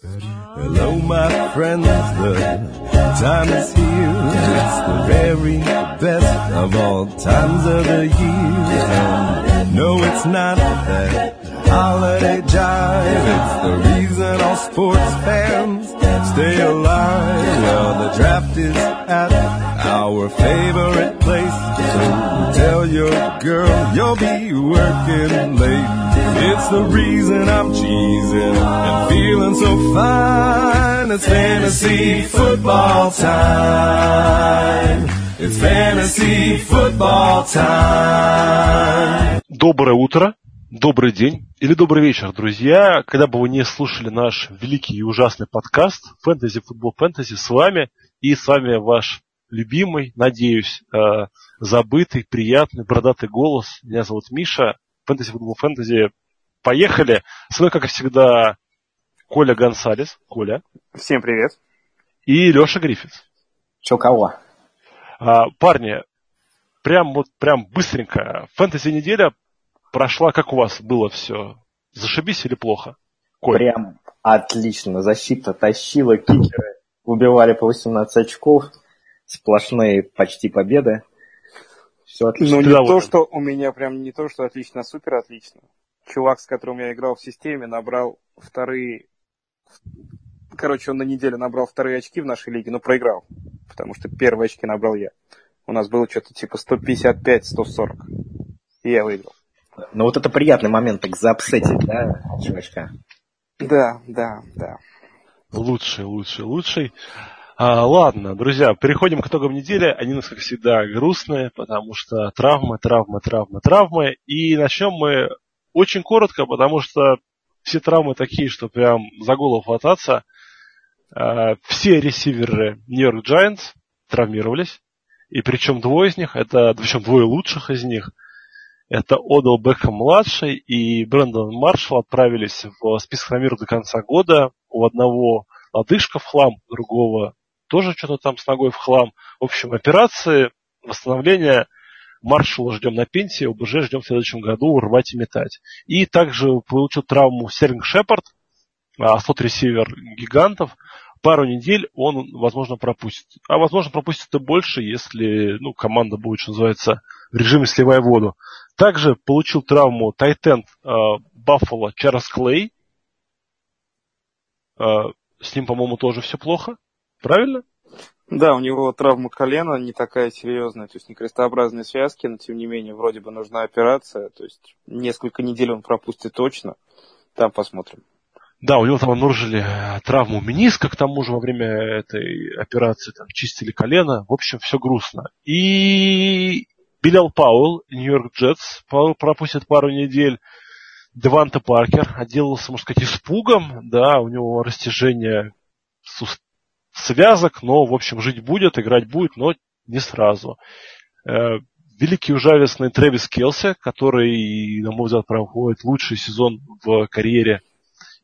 Hello, my friends, the time is here. It's the very best of all times of the year. And no, it's not that holiday jive. It's the reason all sports fans stay alive. Well, the draft is at our favorite place. So tell your girl you'll be working late. It's the reason I'm cheesing and feeling so fine. It's fantasy football time. It's fantasy football time. Доброе утро, добрый день или добрый вечер, друзья. Когда бы вы не слушали наш великий и ужасный подкаст «Фэнтези Футбол Фэнтези», с вами и ваш любимый, надеюсь, забытый, приятный, бородатый голос. Меня зовут Миша. «Фэнтези Футбол Фэнтези». Поехали. С вами, как и всегда, Коля Гонсалес. Коля. Всем привет. И Леша Гриффитс. Чё кого? Парни, прям быстренько. Фэнтези-неделя прошла, как у вас было все? Зашибись или плохо? Коля. Прям отлично. Защита тащила, кикеры убивали по 18 очков. Сплошные почти победы. Все отлично. Ну, что у меня прям не то, что отлично, а супер отлично. Чувак, с которым я играл в системе, набрал он на неделю набрал вторые очки в нашей лиге, но проиграл, потому что первые очки набрал я. У нас было что-то типа 155-140, и я выиграл. Ну вот это приятный момент, так заапсетить, да, чувачка? Да. Лучший. Ладно, друзья, переходим к итогам недели. Они у нас, как всегда, грустные, потому что травмы. И начнем мы очень коротко, потому что все травмы такие, что прям за голову хвататься. Все ресиверы Нью-Йорк Джайантс травмировались. И причем двое лучших из них. Это Одделл Бекхэм-младший и Брэндон Маршалл отправились в список травмированных до конца года. У одного лодыжка в хлам, у другого тоже что-то там с ногой в хлам. В общем, операции, восстановление. Маршалла ждем на пенсии, ОБЖ ждем в следующем году рвать и метать. И также получил травму Стерлинг Шепард, слот-ресивер гигантов. Пару недель он, возможно, пропустит. А, возможно, пропустит и больше, если команда будет, что называется, в режиме «сливай воду». Также получил травму тайтенд Баффало Чарльз Клэй. С ним, по-моему, тоже все плохо. Правильно? Да, у него травма колена не такая серьезная, то есть не крестообразные связки, но тем не менее вроде бы нужна операция, то есть несколько недель он пропустит точно, там посмотрим. Да, у него там обнаружили травму мениска, к тому же во время этой операции там чистили колено, в общем, все грустно. И Дил Пауэлл, Нью-Йорк Джетс, пропустит пару недель. Деванте Паркер отделался, можно сказать, испугом, да, у него растяжение связок, но, в общем, жить будет, играть будет, но не сразу. Великий ужасный Трэвис Келси, который, на мой взгляд, проходит лучший сезон в карьере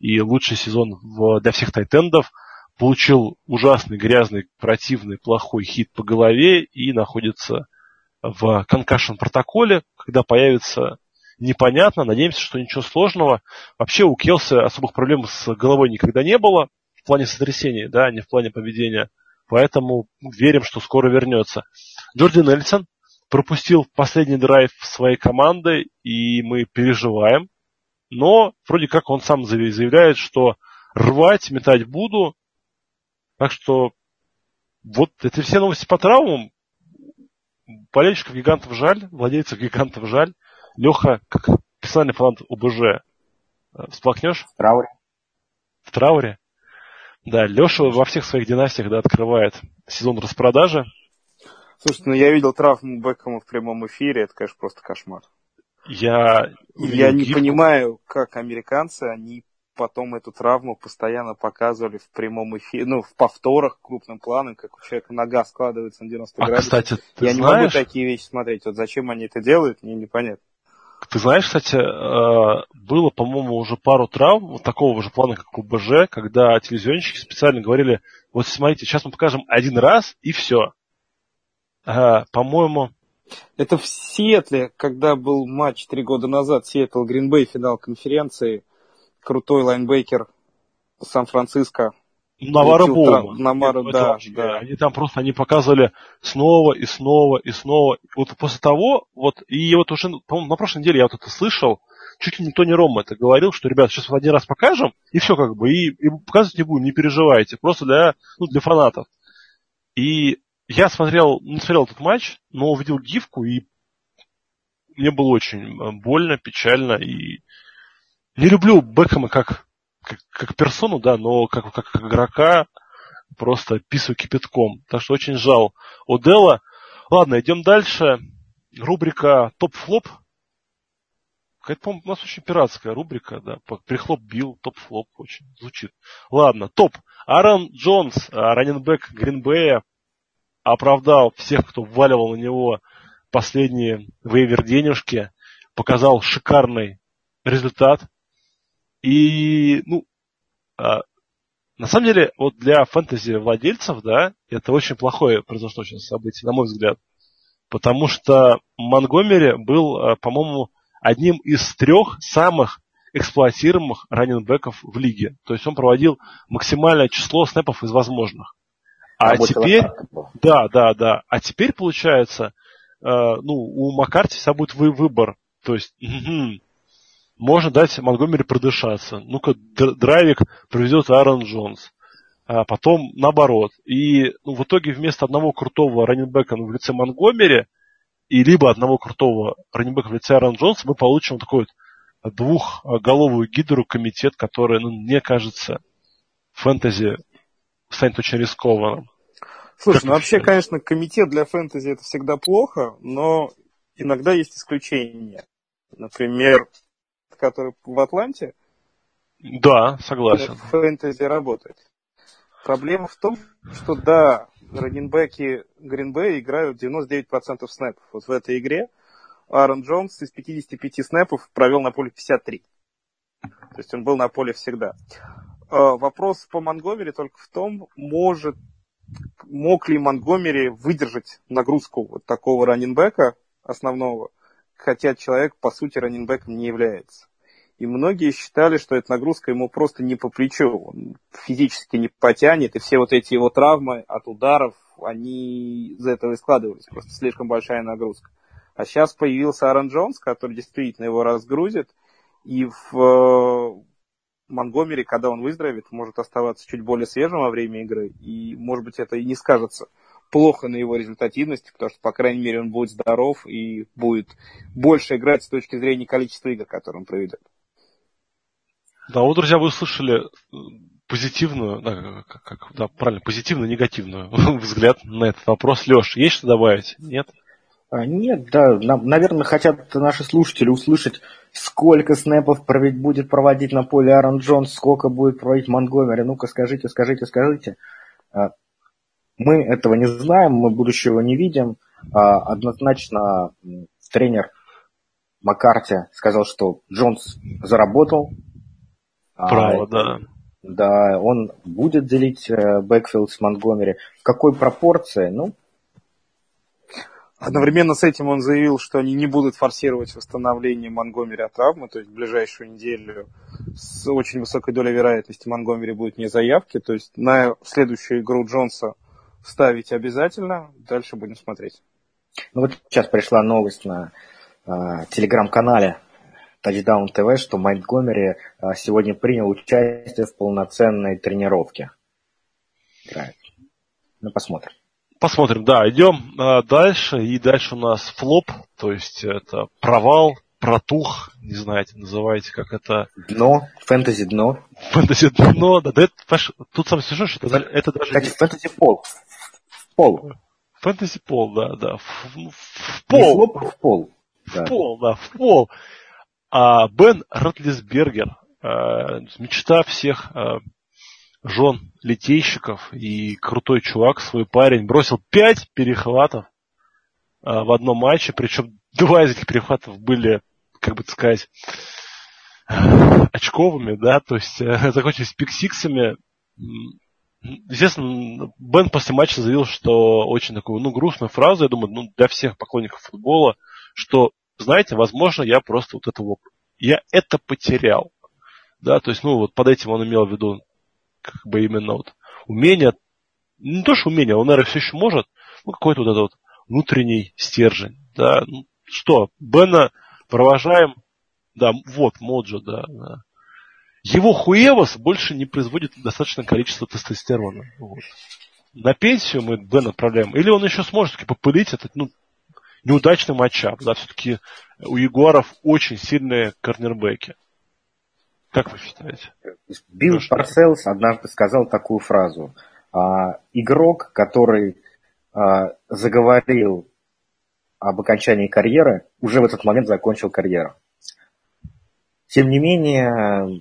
и лучший сезон для всех тайтендов, получил ужасный, грязный, противный, плохой хит по голове и находится в конкашен протоколе, когда появится непонятно, надеемся, что ничего сложного. Вообще у Келси особых проблем с головой никогда не было. В плане сотрясений, да, не в плане поведения. Поэтому верим, что скоро вернется. Джорди Нельсон пропустил последний драйв своей команды, и мы переживаем. Но вроде как он сам заявляет, что рвать, метать буду. Так что вот это все новости по травмам. Болельщиков гигантов жаль, владельцев гигантов жаль. Леха, как персональный фанат ОБЖ, всплакнешь? В трауре? Да, Леша во всех своих династиях, да, открывает сезон распродажи. Слушайте, я видел травму Бекхэма в прямом эфире, это, конечно, просто кошмар. Я не понимаю, как американцы, они потом эту травму постоянно показывали в прямом эфире, в повторах крупным планом, как у человека нога складывается на 90 градусов. Кстати, ты знаешь? Я не могу такие вещи смотреть, вот зачем они это делают, мне непонятно. Ты знаешь, кстати, было, по-моему, уже пару травм вот такого же плана, как у БЖ, когда телевизионщики специально говорили: вот смотрите, сейчас мы покажем один раз, и все. По-моему... Это в Сиэтле, когда был матч 3 года назад, Сиэтл-Гринбей, финал конференции, крутой лайнбекер Сан-Франциско. Навара Боума. Да. Они там просто, они показывали снова и снова и снова. Вот после того, вот, и вот уже, по-моему, на прошлой неделе я вот это слышал, чуть ли не Тони Рома это говорил, что, ребят, сейчас вот один раз покажем, и все как бы, и показывать не будем, не переживайте, просто для, ну, для фанатов. И я смотрел, не смотрел этот матч, но увидел гифку, и мне было очень больно, печально, и не люблю Бекхэма как персону, да, но как игрока просто писаю кипятком. Так что очень жал Одделла. Ладно, идем дальше. Рубрика «Топ-флоп». Какая-то, по-моему, у нас очень пиратская рубрика, да. Прихлоп бил, топ-флоп очень звучит. Ладно, топ. Аарон Джонс, раннинбэк Гринбэя, оправдал всех, кто вваливал на него последние вейвер-денежки. Показал шикарный результат. И, ну, на самом деле, вот для фэнтези-владельцев, да, это очень плохое произошло сейчас событие, на мой взгляд. Потому что Монтгомери был, по-моему, одним из 3 самых эксплуатируемых раннинбэков в лиге. То есть он проводил максимальное число снэпов из возможных. А теперь, да. А теперь, получается, ну, у Маккарти всегда будет выбор. То есть, можно дать Монтгомери продышаться. Ну-ка, драйвик проведет Аарон Джонс. А потом наоборот. И ну, в итоге вместо одного крутого раннинбека в лице Монтгомери и либо одного крутого раннинбека в лице Аарон Джонса мы получим такой вот 2-головую гидру комитет, который, ну, мне кажется, в фэнтези станет очень рискованным. Слушай, как ну вообще, конечно, комитет для фэнтези это всегда плохо, но иногда есть исключения. Например, который в Атланте. Да, согласен. Фэнтези работает. Проблема в том, что да, раннинбеки Гринбэя играют 99% снэпов. Вот в этой игре Аарон Джонс из 55 снэпов провел на поле 53. То есть он был на поле всегда. Вопрос по Монтгомери только в том, мог ли Монтгомери выдержать нагрузку вот такого раннинбека основного, хотя человек, по сути, раннинбеком не является. И многие считали, что эта нагрузка ему просто не по плечу, он физически не потянет, и все вот эти его травмы от ударов, они из-за этого и складывались, просто слишком большая нагрузка. А сейчас появился Аарон Джонс, который действительно его разгрузит, и в Монтгомери, когда он выздоровеет, может оставаться чуть более свежим во время игры, и, может быть, это и не скажется плохо на его результативности, потому что, по крайней мере, он будет здоров и будет больше играть с точки зрения количества игр, которые он проведет. Да, вот, друзья, вы услышали позитивную, позитивно-негативную взгляд на этот вопрос. Леш, есть что добавить? Нет? Нет, да, наверное, хотят наши слушатели услышать, сколько снэпов будет проводить на поле Аарон Джонс, сколько будет проводить Монтгомери. Ну-ка, скажите. Мы этого не знаем, мы будущего не видим. Однозначно тренер Маккарти сказал, что Джонс заработал. Право, да. Да, он будет делить бэкфилд с Монтгомери. В какой пропорции? Ну, одновременно с этим он заявил, что они не будут форсировать восстановление Монтгомери от травмы, то есть в ближайшую неделю с очень высокой долей вероятности Монтгомери будет вне заявки. То есть на следующую игру Джонса ставить обязательно, дальше будем смотреть. Ну вот сейчас пришла новость на телеграм-канале Touchdown TV, что Монтгомери сегодня принял участие в полноценной тренировке. Играет. Ну, посмотрим. Посмотрим, да, идем дальше. И дальше у нас флоп, то есть это провал, протух, не знаете, называете, как это... Дно, фэнтези-дно. Фэнтези-дно, да, тут самое смешное, что это даже... Кстати, фэнтези-пол. Пол. Фэнтези-пол, да. В пол. Не флоп, а в пол. В пол, да, в пол. А Бен Ротлисбергер, мечта всех жен литейщиков и крутой чувак, свой парень, бросил 5 перехватов в одном матче, причем 2 из этих перехватов были, как бы так сказать, очковыми, да, то есть закончились пик-сиксами. Естественно, Бен после матча заявил, что очень такую, ну, грустную фразу, я думаю, ну, для всех поклонников футбола, что, знаете, возможно, я просто вот это потерял. Да, то есть, ну, вот под этим он имел в виду как бы именно вот умение, не то что умение, он, наверное, все еще может, ну, какой-то вот этот вот внутренний стержень, да, ну, что, Бена провожаем, да, вот, Моджо, да, да. Его хуевос больше не производит достаточное количество тестостерона, вот. На пенсию мы Бена отправляем, или он еще сможет таки попылить этот, ну, неудачный матчап, да, все-таки у ягуаров очень сильные корнербеки. Как вы считаете? Билл Парселс однажды сказал такую фразу. Игрок, который заговорил об окончании карьеры, уже в этот момент закончил карьеру. Тем не менее,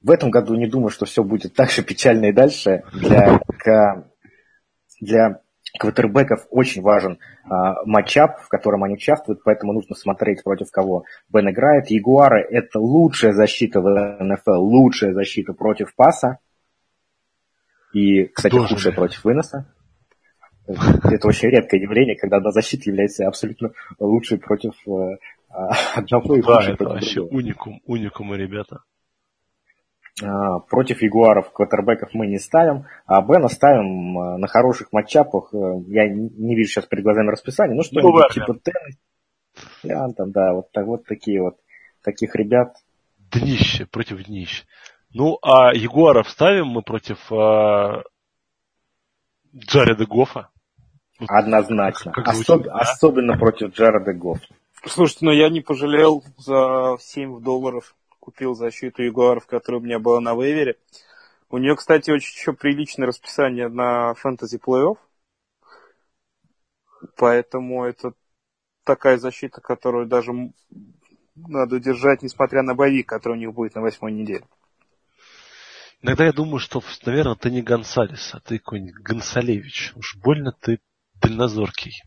в этом году не думаю, что все будет так же печально и дальше. Для квотербеков очень важен матчап, в котором они участвуют, поэтому нужно смотреть, против кого Бен играет. Ягуары – это лучшая защита в НФЛ, лучшая защита против паса. И, кстати, худшая против выноса. Это очень редкое явление, когда одна защита является абсолютно лучшей против одного и худшей против другого. Да, это вообще уникум, уникумы, ребята. Против ягуаров квотербеков мы не ставим, а Бена ставим на хороших матчапах. Я не вижу сейчас перед глазами расписание, ну что-нибудь типа Теннесси, там, да, вот, так, вот такие вот, таких ребят. Днище против днища. Ну, а ягуаров ставим мы против Джареда Гофа. Однозначно. Как звучит, да? Особенно против Джареда Гофа. Слушайте, но я не пожалел за $7. Купил защиту ягуаров, которая у меня была на вейвере. У нее, кстати, очень еще приличное расписание на фэнтези-плей-офф. Поэтому это такая защита, которую даже надо держать, несмотря на боевик, который у них будет на 8-й неделе. Иногда я думаю, что, наверное, ты не Гонсалес, а ты какой-нибудь Гонсалевич. Уж больно ты дальнозоркий.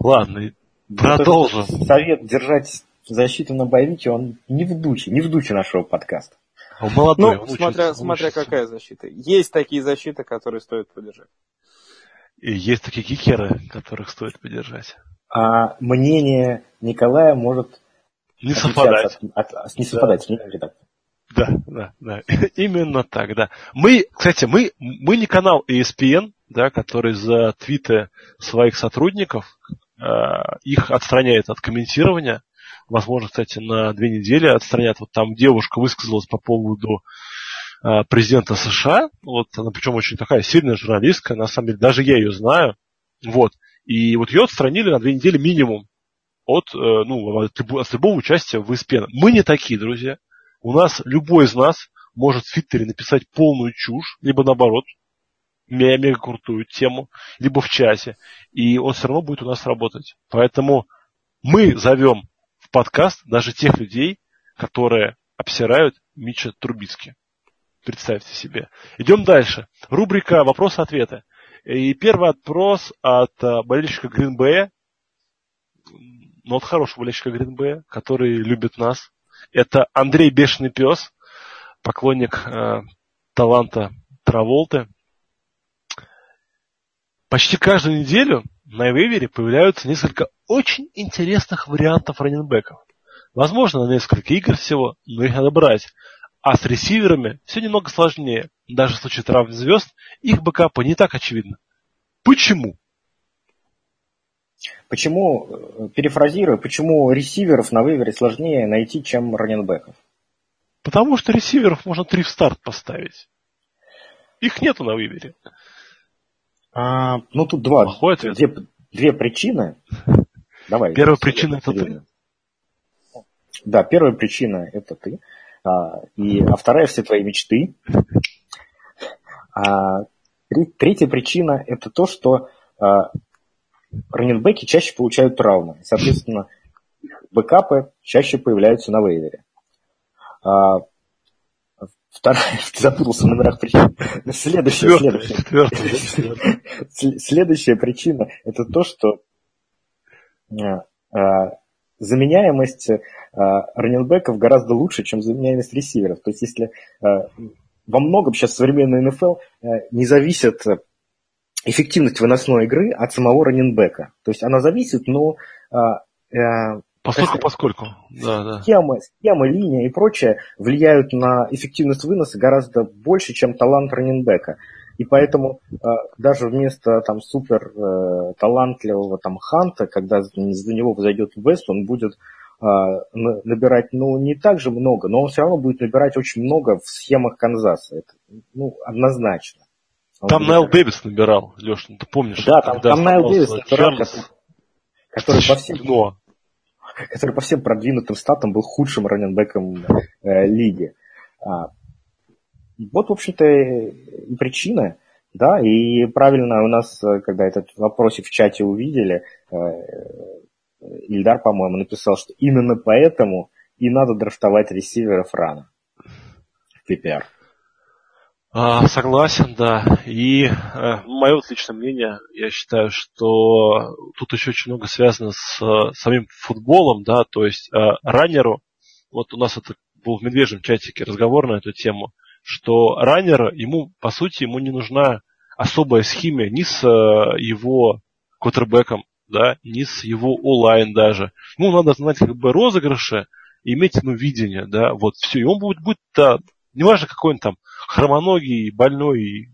Ладно, продолжим. Совет держать защиту на боевике, он не в духе нашего подкаста. Он молодой, ну, смотря какая защита. Есть такие защиты, которые стоит поддержать. И есть такие кикеры, которых стоит поддержать. А мнение Николая может не совпадать. Не совпадать. Да. Да. Именно так, да. Мы не канал ESPN, да, который за твиты своих сотрудников их отстраняет от комментирования. Возможно, кстати, на 2 недели отстранят. Вот там девушка высказалась по поводу президента США. Вот она, причем очень такая сильная журналистка. На самом деле, даже я ее знаю. Вот. И вот ее отстранили на 2 недели минимум от любого участия в ESPN. Мы не такие, друзья. У нас любой из нас может в Твиттере написать полную чушь, либо наоборот, мега крутую тему, либо в чате. И он все равно будет у нас работать. Поэтому мы зовем в подкаст даже тех людей, которые обсирают Митча Трубицки. Представьте себе. Идем дальше. Рубрика «Вопросы-ответы». И первый вопрос от болельщика Гринбея, но от хорошего болельщика Гринбея, который любит нас. Это Андрей Бешеный Пес, поклонник таланта Траволты. Почти каждую неделю на вейвере появляются несколько очень интересных вариантов раннинбеков. Возможно, на несколько игр всего, но их надо брать. А с ресиверами все немного сложнее. Даже в случае травм звезд их бэкапы не так очевидны. Почему? Перефразирую, почему ресиверов на вейвере сложнее найти, чем раннинбеков? Потому что ресиверов можно 3 в старт поставить. Их нету на вейвере. Ну, тут 2. Две причины. Давай. Первая причина – это ты. Да, первая причина – это ты. А вторая – все твои мечты. Третья причина – это то, что раннинбеки чаще получают травмы. Соответственно, бэкапы чаще появляются на вейвере. Вторая, запутался в номерах причин. Следующая причина – это то, что заменяемость раннинбеков гораздо лучше, чем заменяемость ресиверов. То есть, если во многом сейчас современный НФЛ не зависит эффективность выносной игры от самого раннинбека. То есть, она зависит, но Поскольку. Да, схемы, линия и прочее влияют на эффективность выноса гораздо больше, чем талант раннинбека. И поэтому даже вместо там, супер талантливого там, Ханта, когда за него зайдет Вест, он будет набирать не так же много, но он все равно будет набирать очень много в схемах Канзаса. Это, однозначно. Там Найл Дэвис набирал, Леш, ты помнишь? Да, там Найл Дэвис набирал, который по всем продвинутым статам был худшим раннинбэком лиги. Вот, в общем-то, и причина, да, и правильно у нас, когда этот вопросик в чате увидели, Ильдар, по-моему, написал, что именно поэтому и надо драфтовать ресиверов рано в PPR. Согласен, да. И мое личное мнение, я считаю, что тут еще очень много связано с самим футболом, да, то есть раннеру, вот у нас это был в медвежьем чатике разговор на эту тему, что раннер, ему, по сути, ему не нужна особая схема ни с его квотербеком, да, ни с его онлайн даже. Ему надо знать розыгрыши, иметь видение, да, вот все. И он будет да, неважно, какой он там хромоногий, больной,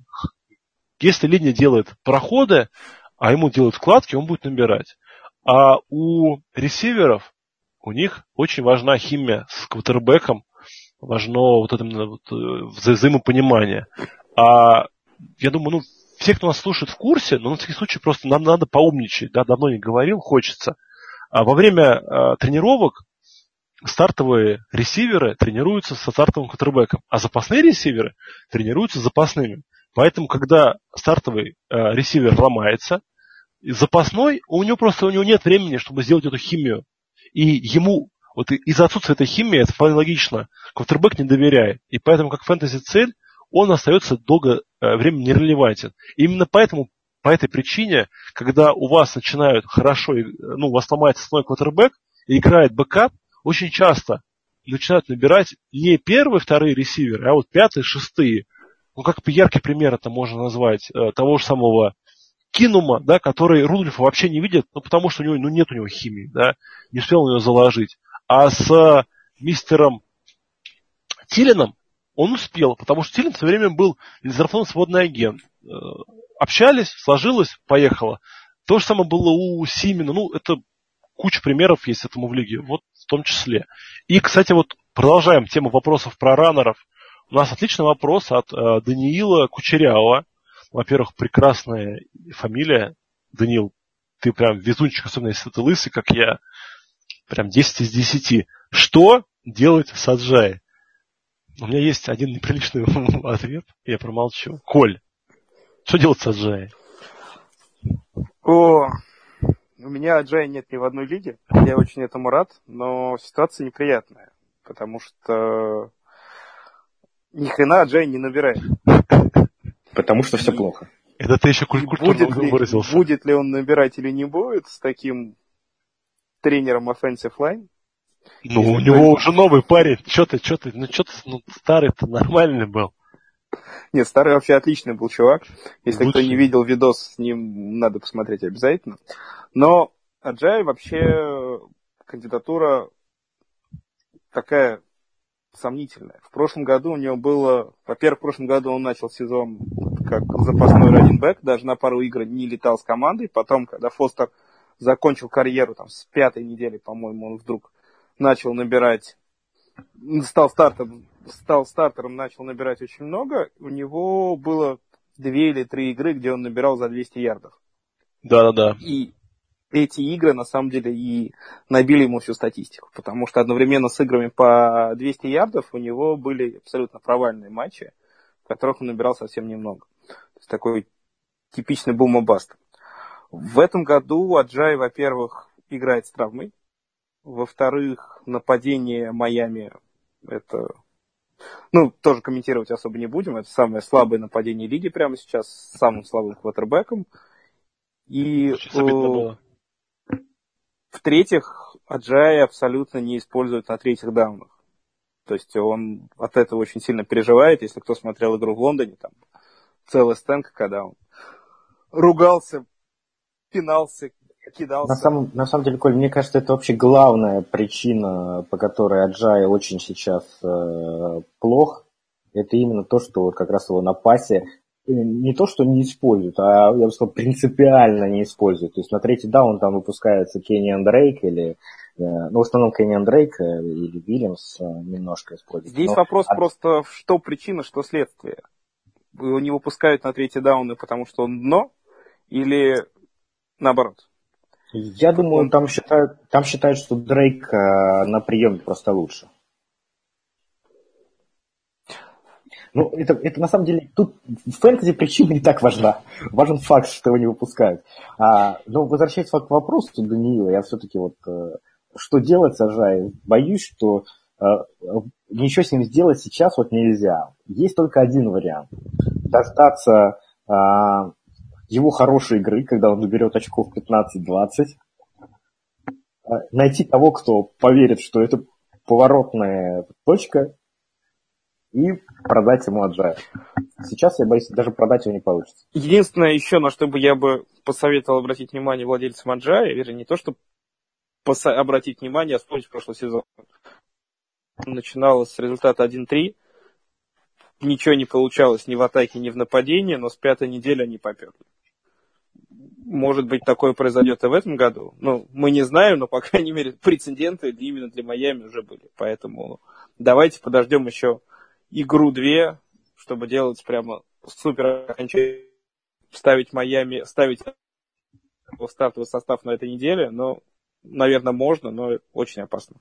если линия делает проходы, а ему делают вкладки, он будет набирать. А у ресиверов, у них очень важна химия с квотербеком, важно вот это именно вот взаимопонимание. А я думаю, все, кто нас слушает, в курсе, но на всякий случай просто нам надо поумничать. Да, давно не говорил, хочется. А во время тренировок стартовые ресиверы тренируются со стартовым квотербеком, а запасные ресиверы тренируются с запасными. Поэтому, когда стартовый ресивер ломается, запасной, у него нет времени, чтобы сделать эту химию. И ему вот из-за отсутствия этой химии, это вполне логично, квотербек не доверяет. И поэтому, как фэнтези-цель, он остается долго времени нерелевантен. Именно поэтому, по этой причине, когда у вас начинают хорошо, у вас ломается основной квотербек, и играет бэкап, очень часто начинают набирать не первые, вторые ресиверы, а вот пятые, шестые. Как яркий пример это можно назвать, того же самого Кинума, да, который Рудольфа вообще не видит, потому что у него нет у него химии, да, не успел у него заложить. А с мистером Тилленом он успел, потому что Тиллен все время был резервный свободный агент. Общались, сложилось, поехало. То же самое было у Симина. Это куча примеров есть этому в лиге, вот в том числе. И, кстати, продолжаем тему вопросов про раннеров. У нас отличный вопрос от Даниила Кучерява. Во-первых, прекрасная фамилия. Даниил, ты прям везунчик, особенно если ты лысый, как я. Прям 10 из 10. Что делать с Аджай? У меня есть один неприличный ответ. Я промолчу. Коль, что делать с Аджай? У меня Аджай нет ни в одной лиге. Я очень этому рад, но ситуация неприятная. Потому что ни хрена Аджай не набирает. Потому что все плохо. Это ты еще культурно выразился. Будет ли он набирать или не будет с таким тренером Offensive Line. У него уже новый парень. Старый-то нормальный был. Нет, старый вообще отличный был чувак. Если кто не видел видос, с ним надо посмотреть обязательно. Но Аджай вообще кандидатура такая сомнительная. В прошлом году у него было... Во-первых, в прошлом году он начал сезон как запасной раннинбэк, даже на пару игр не летал с командой. Потом, когда Фостер закончил карьеру там с 5-й недели, по-моему, он вдруг начал набирать, стал стартером, начал набирать очень много. У него было 2 или 3 игры, где он набирал за 200 ярдов. Да-да-да. И эти игры, на самом деле, и набили ему всю статистику, потому что одновременно с играми по 200 ярдов у него были абсолютно провальные матчи, в которых он набирал совсем немного. То есть такой типичный бум-и-баст. В этом году Аджай, во-первых, играет с травмой. Во-вторых, нападение Майами, это... тоже комментировать особо не будем. Это самое слабое нападение лиги прямо сейчас, с самым слабым квотербэком. И в-третьих, Аджай абсолютно не используют на третьих даунах. То есть он от этого очень сильно переживает. Если кто смотрел игру в Лондоне, там целая стенка, когда он ругался, пинался, кидался. На самом деле, Коль, мне кажется, это вообще главная причина, по которой Аджай очень сейчас плох. Это именно то, что вот как раз его на пасе не то, что не используют, а, я бы сказал, принципиально не используют. То есть на третий даун там выпускается Кенни Андрейк или... Ну, в основном Кенни Андрейк или Вильямс немножко используют. Здесь вопрос просто, что причина, что следствие. Его не выпускают на третий даун, потому что он дно, или наоборот? Я думаю, там считают, что Дрейк на приеме просто лучше. Ну, это на самом деле, тут в фэнтези причина не так важна. Важен факт, что его не выпускают. Но возвращаясь к вопросу Даниила, я все-таки вот, что делать с Аджаем? Боюсь, что ничего с ним сделать сейчас вот нельзя. Есть только один вариант. Дождаться его хорошей игры, когда он наберет очков 15-20. Найти того, кто поверит, что это поворотная точка, и продать ему Аджая. Сейчас, я боюсь, даже продать его не получится. Единственное еще, на что бы я бы посоветовал обратить внимание владельцам Аджая, вернее, не то, чтобы обратить внимание, а вспомнить прошлый сезон. Начиналось с результата 1-3. Ничего не получалось ни в атаке, ни в нападении, но с пятой недели они поперли. Может быть, такое произойдет и в этом году. Ну, мы не знаем, но, по крайней мере, прецеденты именно для Майами уже были. Поэтому давайте подождем еще игру-две, чтобы делать прямо супер окончание. Ставить Майами, ставить стартовый состав на этой неделе, но, наверное, можно, но очень опасно.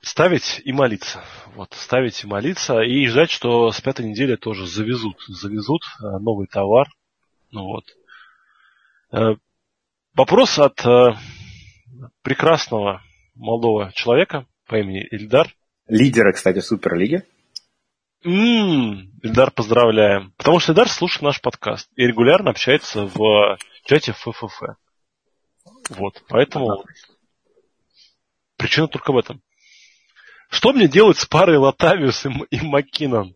Ставить и молиться. Вот, ставить и молиться. И ждать, что с пятой недели тоже завезут новый товар. Ну вот. Вопрос от прекрасного молодого человека по имени Ильдар. Лидера, кстати, Суперлиги. Ильдар, поздравляем. Потому что Ильдар слушает наш подкаст и регулярно общается в чате ФФФ. Вот, поэтому причина только в этом. Что мне делать с парой Латавиус и Маккинан?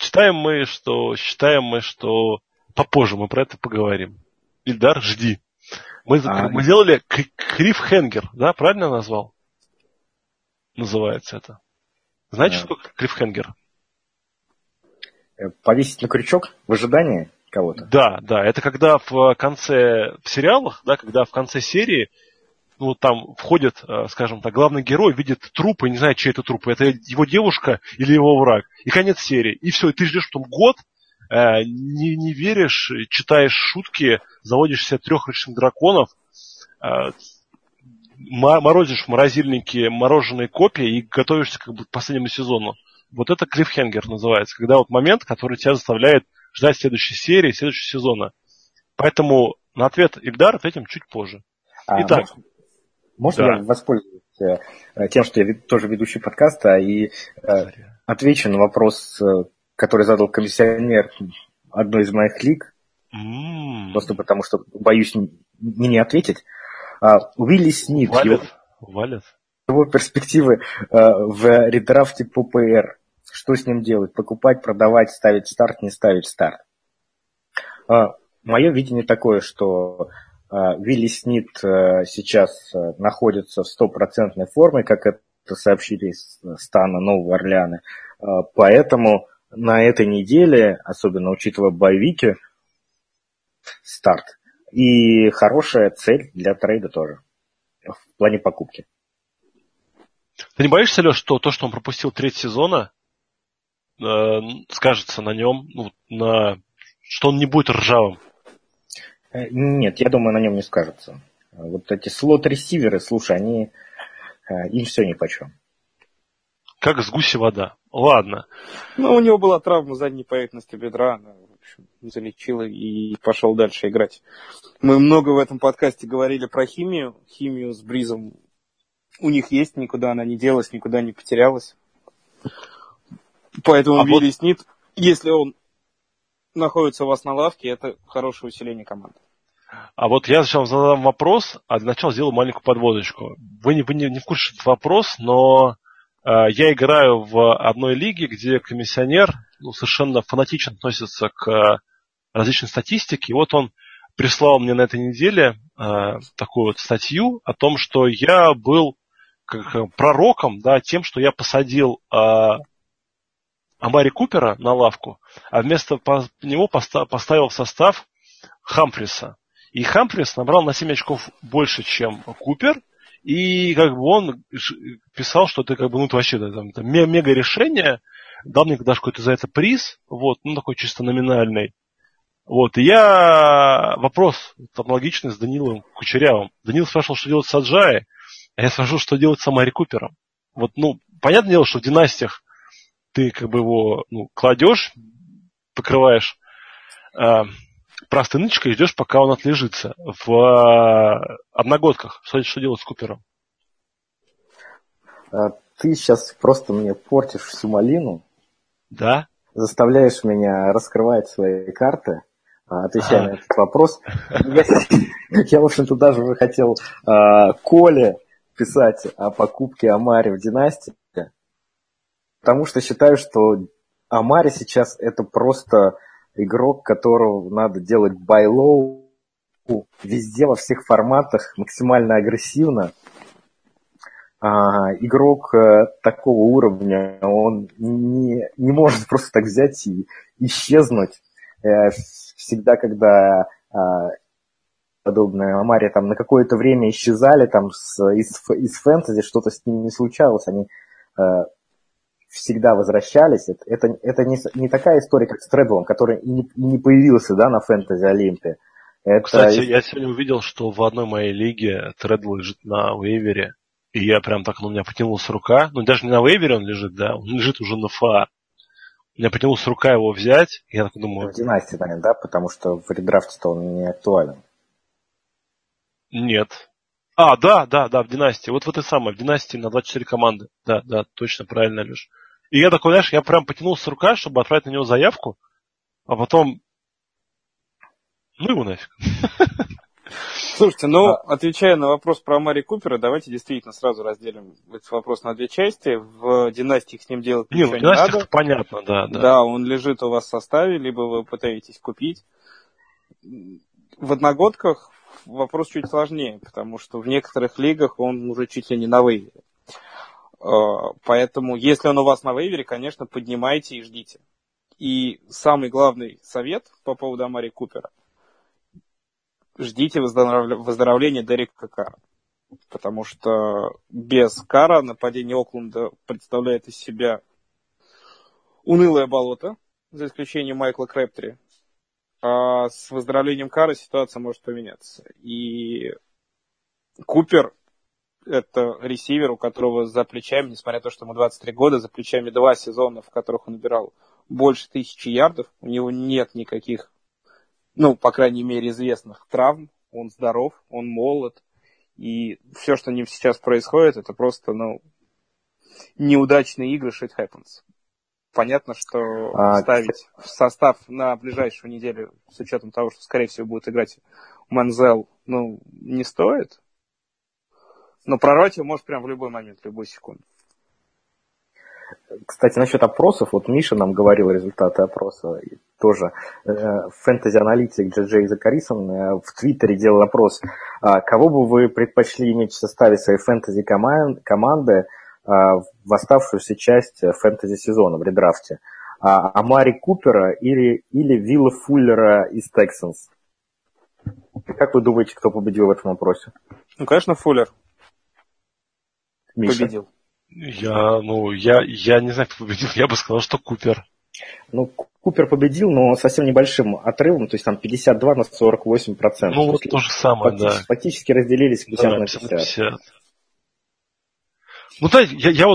Считаем мы, что... Попозже мы про это поговорим. Ильдар, жди. Мы делали крифхенгер, да? Правильно назвал? Называется это. Знаете, что такое крифхенгер? Повесить на крючок в ожидании кого-то? Да. Это когда в конце серии ну, там входит, скажем так, главный герой, видит труп и не знает, чей это труп. Это его девушка или его враг. И конец серии. И все, и ты ждешь там год, не веришь, читаешь шутки, заводишь себе 3 ручных драконов, морозишь в морозильнике мороженые копии и готовишься как бы к последнему сезону. Вот это клиффхенгер называется. Когда вот момент, который тебя заставляет ждать следующей серии, следующего сезона. Поэтому на ответ Ильдар ответим чуть позже. Итак... Можно я воспользуюсь тем, что я тоже ведущий подкаста, и отвечу на вопрос, который задал комиссионер одной из моих лиг, просто потому что боюсь не ответить. Уилли Смит, его перспективы в редрафте по ПР. Что с ним делать? Покупать, продавать, ставить старт, не ставить старт? Мое видение такое, что... Уилли Снит сейчас находится в стопроцентной форме, как это сообщили из стана Нового Орлеана. Поэтому на этой неделе, особенно учитывая боевики, старт. И хорошая цель для трейда тоже в плане покупки. Ты не боишься, Леш, что то, что он пропустил треть сезона, скажется на нем, что он не будет ржавым? Нет, я думаю, на нем не скажется. Вот эти слот-ресиверы, слушай, им все нипочем. Как с гуси вода. Ладно. Ну, у него была травма задней поверхности бедра, она, в общем, залечила и пошел дальше играть. Мы много в этом подкасте говорили про химию. Химию с Бризом у них есть, никуда она не делась, никуда не потерялась. Поэтому Билли Снит, если он находится у вас на лавке, это хорошее усиление команды. А вот я сначала задам вопрос, а для начала сделаю маленькую подводочку. Вы не в курсе этот вопрос, но я играю в одной лиге, где комиссионер ну, совершенно фанатично относится к различной статистике. И вот он прислал мне на этой неделе такую вот статью о том, что я был как пророком, да, тем, что я посадил Амари Купера на лавку, а вместо него поставил в состав Хамфриса. И Хамфрис набрал на 7 очков больше, чем Купер. И как бы он писал, что это как бы, ну, это вообще это мега решение. Дал мне даже какой-то за это приз. Вот, ну, такой чисто номинальный. Вот, и я вопрос там логичный с Данилом Кучерявым. Данил спрашивал, что делать с Аджай, а я спрашивал, что делать с Амари Купером. Вот, ну, понятное дело, что в династиях ты как бы его, ну, кладешь, покрываешь простыночкой и ждешь, пока он отлежится. В одногодках. Что делать с Купером? Ты сейчас просто мне портишь всю малину. Да? Заставляешь меня раскрывать свои карты. Отвечая на этот вопрос. Я, в общем-то, даже уже хотел Коле писать о покупке Амари в династии. Потому что считаю, что Амари сейчас это просто игрок, которого надо делать байлоу везде, во всех форматах, максимально агрессивно. Игрок такого уровня, он не может просто так взять и исчезнуть. Всегда, когда подобные Амари там на какое-то время исчезали там из фэнтези, что-то с ними не случалось, они всегда возвращались. Это не такая история, как с Трэбблом, который не появился, да, на фэнтези Олимпе. Кстати, я сегодня увидел, что в одной моей лиге Трэббл лежит на вейвере, и я прям так, ну, у меня потянулась рука, ну, даже не на вейвере он лежит, да, он лежит уже на ФА. У меня потянулась рука его взять, и я так думаю... В династии, наверное, да, потому что в редрафте-то он не актуален. Нет. Да, в династии. Вот в этой самой, в династии на 24 команды. Да, точно, правильно, Леш. И я такой, знаешь, я прям потянул с рука, чтобы отправить на него заявку, а потом... Ну его нафиг. Слушайте, отвечая на вопрос про Амари Купера, давайте действительно сразу разделим этот вопрос на две части. В династиях с ним делать ничего не надо. В понятно, да. Да, он лежит у вас в составе, либо вы пытаетесь купить. В одногодках вопрос чуть сложнее, потому что в некоторых лигах он уже чуть ли не на вейвере. Поэтому, если он у вас на вейвере, конечно, поднимайте и ждите. И самый главный совет по поводу Амари Купера. Ждите выздоровления Дерека Карра. Потому что без Карра нападение Окленда представляет из себя унылое болото, за исключением Майкла Крэптри. А с выздоровлением Карра ситуация может поменяться. И Купер – это ресивер, у которого за плечами, несмотря на то, что ему 23 года, за плечами 2 сезона, в которых он набирал больше 1000 ярдов, у него нет никаких, ну, по крайней мере, известных травм. Он здоров, он молод. И все, что с ним сейчас происходит, это просто, ну, неудачные игры, shit happens. Понятно, что ставить в состав на ближайшую неделю, с учетом того, что, скорее всего, будет играть Манзел, ну, не стоит. Но прорвать его может прям в любой момент, в любую секунду. Кстати, насчет опросов. Вот Миша нам говорил результаты опроса. И тоже фэнтези-аналитик Джей Закарисон в Твиттере делал опрос. Кого бы вы предпочли иметь в составе своей фэнтези-команды в оставшуюся часть фэнтези-сезона в редрафте? Амари Купера или Вилла Фуллера из Тексанс? Как вы думаете, кто победил в этом опросе? Ну, конечно, Фуллер. Миша. Победил. Я не знаю, кто победил. Я бы сказал, что Купер. Ну, Купер победил, но совсем небольшим отрывом, то есть там 52 на 48%. Ну, вот то же самое, да. Фактически разделились 50 на 50. Ну, да, я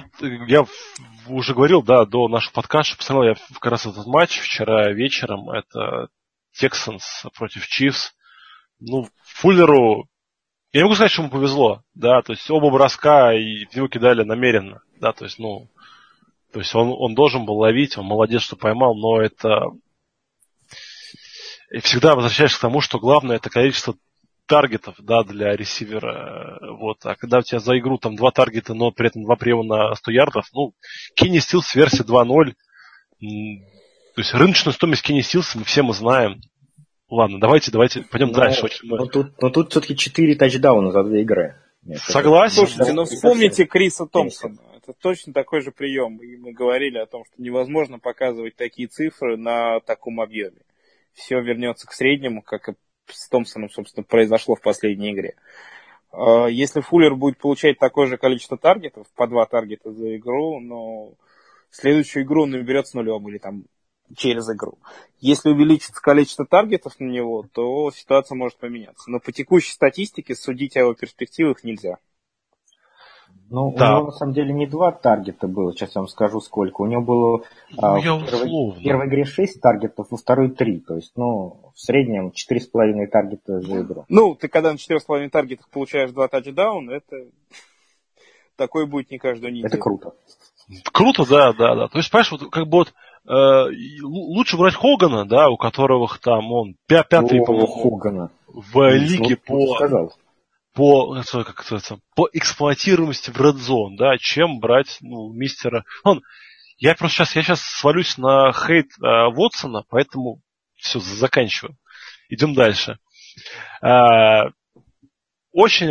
уже говорил, да, до нашего подкаста, посмотрел я как раз этот матч вчера вечером. Это Тексанс против Чифс. Ну, Фуллеру... Я не могу сказать, что ему повезло, да, то есть оба броска его кидали намеренно, да, то есть, ну, то есть он должен был ловить, он молодец, что поймал, но это и всегда возвращаешься к тому, что главное это количество таргетов, да, для ресивера, вот, а когда у тебя за игру там 2 таргета, но при этом 2 приема на 100 ярдов, ну, Кенни Стилс версия 2.0, То есть рыночную стоимость Кенни Стилса мы все мы знаем. Ладно, давайте пойдем дальше. Но тут все-таки 4 тачдауна за 2 игры. Согласен. Слушайте, но вспомните Криса Томпсона. Это точно такой же прием. И мы говорили о том, что невозможно показывать такие цифры на таком объеме. Все вернется к среднему, как и с Томпсоном, собственно, произошло в последней игре. Если Фуллер будет получать такое же количество таргетов, по 2 таргета за игру, но следующую игру он наберет с нулем или там через игру. Если увеличится количество таргетов на него, то ситуация может поменяться. Но по текущей статистике судить о его перспективах нельзя. Ну, да. У него на самом деле не 2 таргета было, сейчас я вам скажу сколько. У него было в первой игре 6 таргетов, во второй 3. То есть, в среднем 4,5 таргета за игру. Ну, ты когда на 4,5 таргетах получаешь 2 тачдауна, это такое будет не каждую неделю. Это круто. Круто, да. То есть, понимаешь, лучше брать Хогана, да, у которого там он пятый, по-моему, в лиге по эксплуатируемости в Red Zone, да, чем брать мистера. Я сейчас свалюсь на хейт Уотсона, поэтому все, заканчиваю. Идем дальше. Мы очень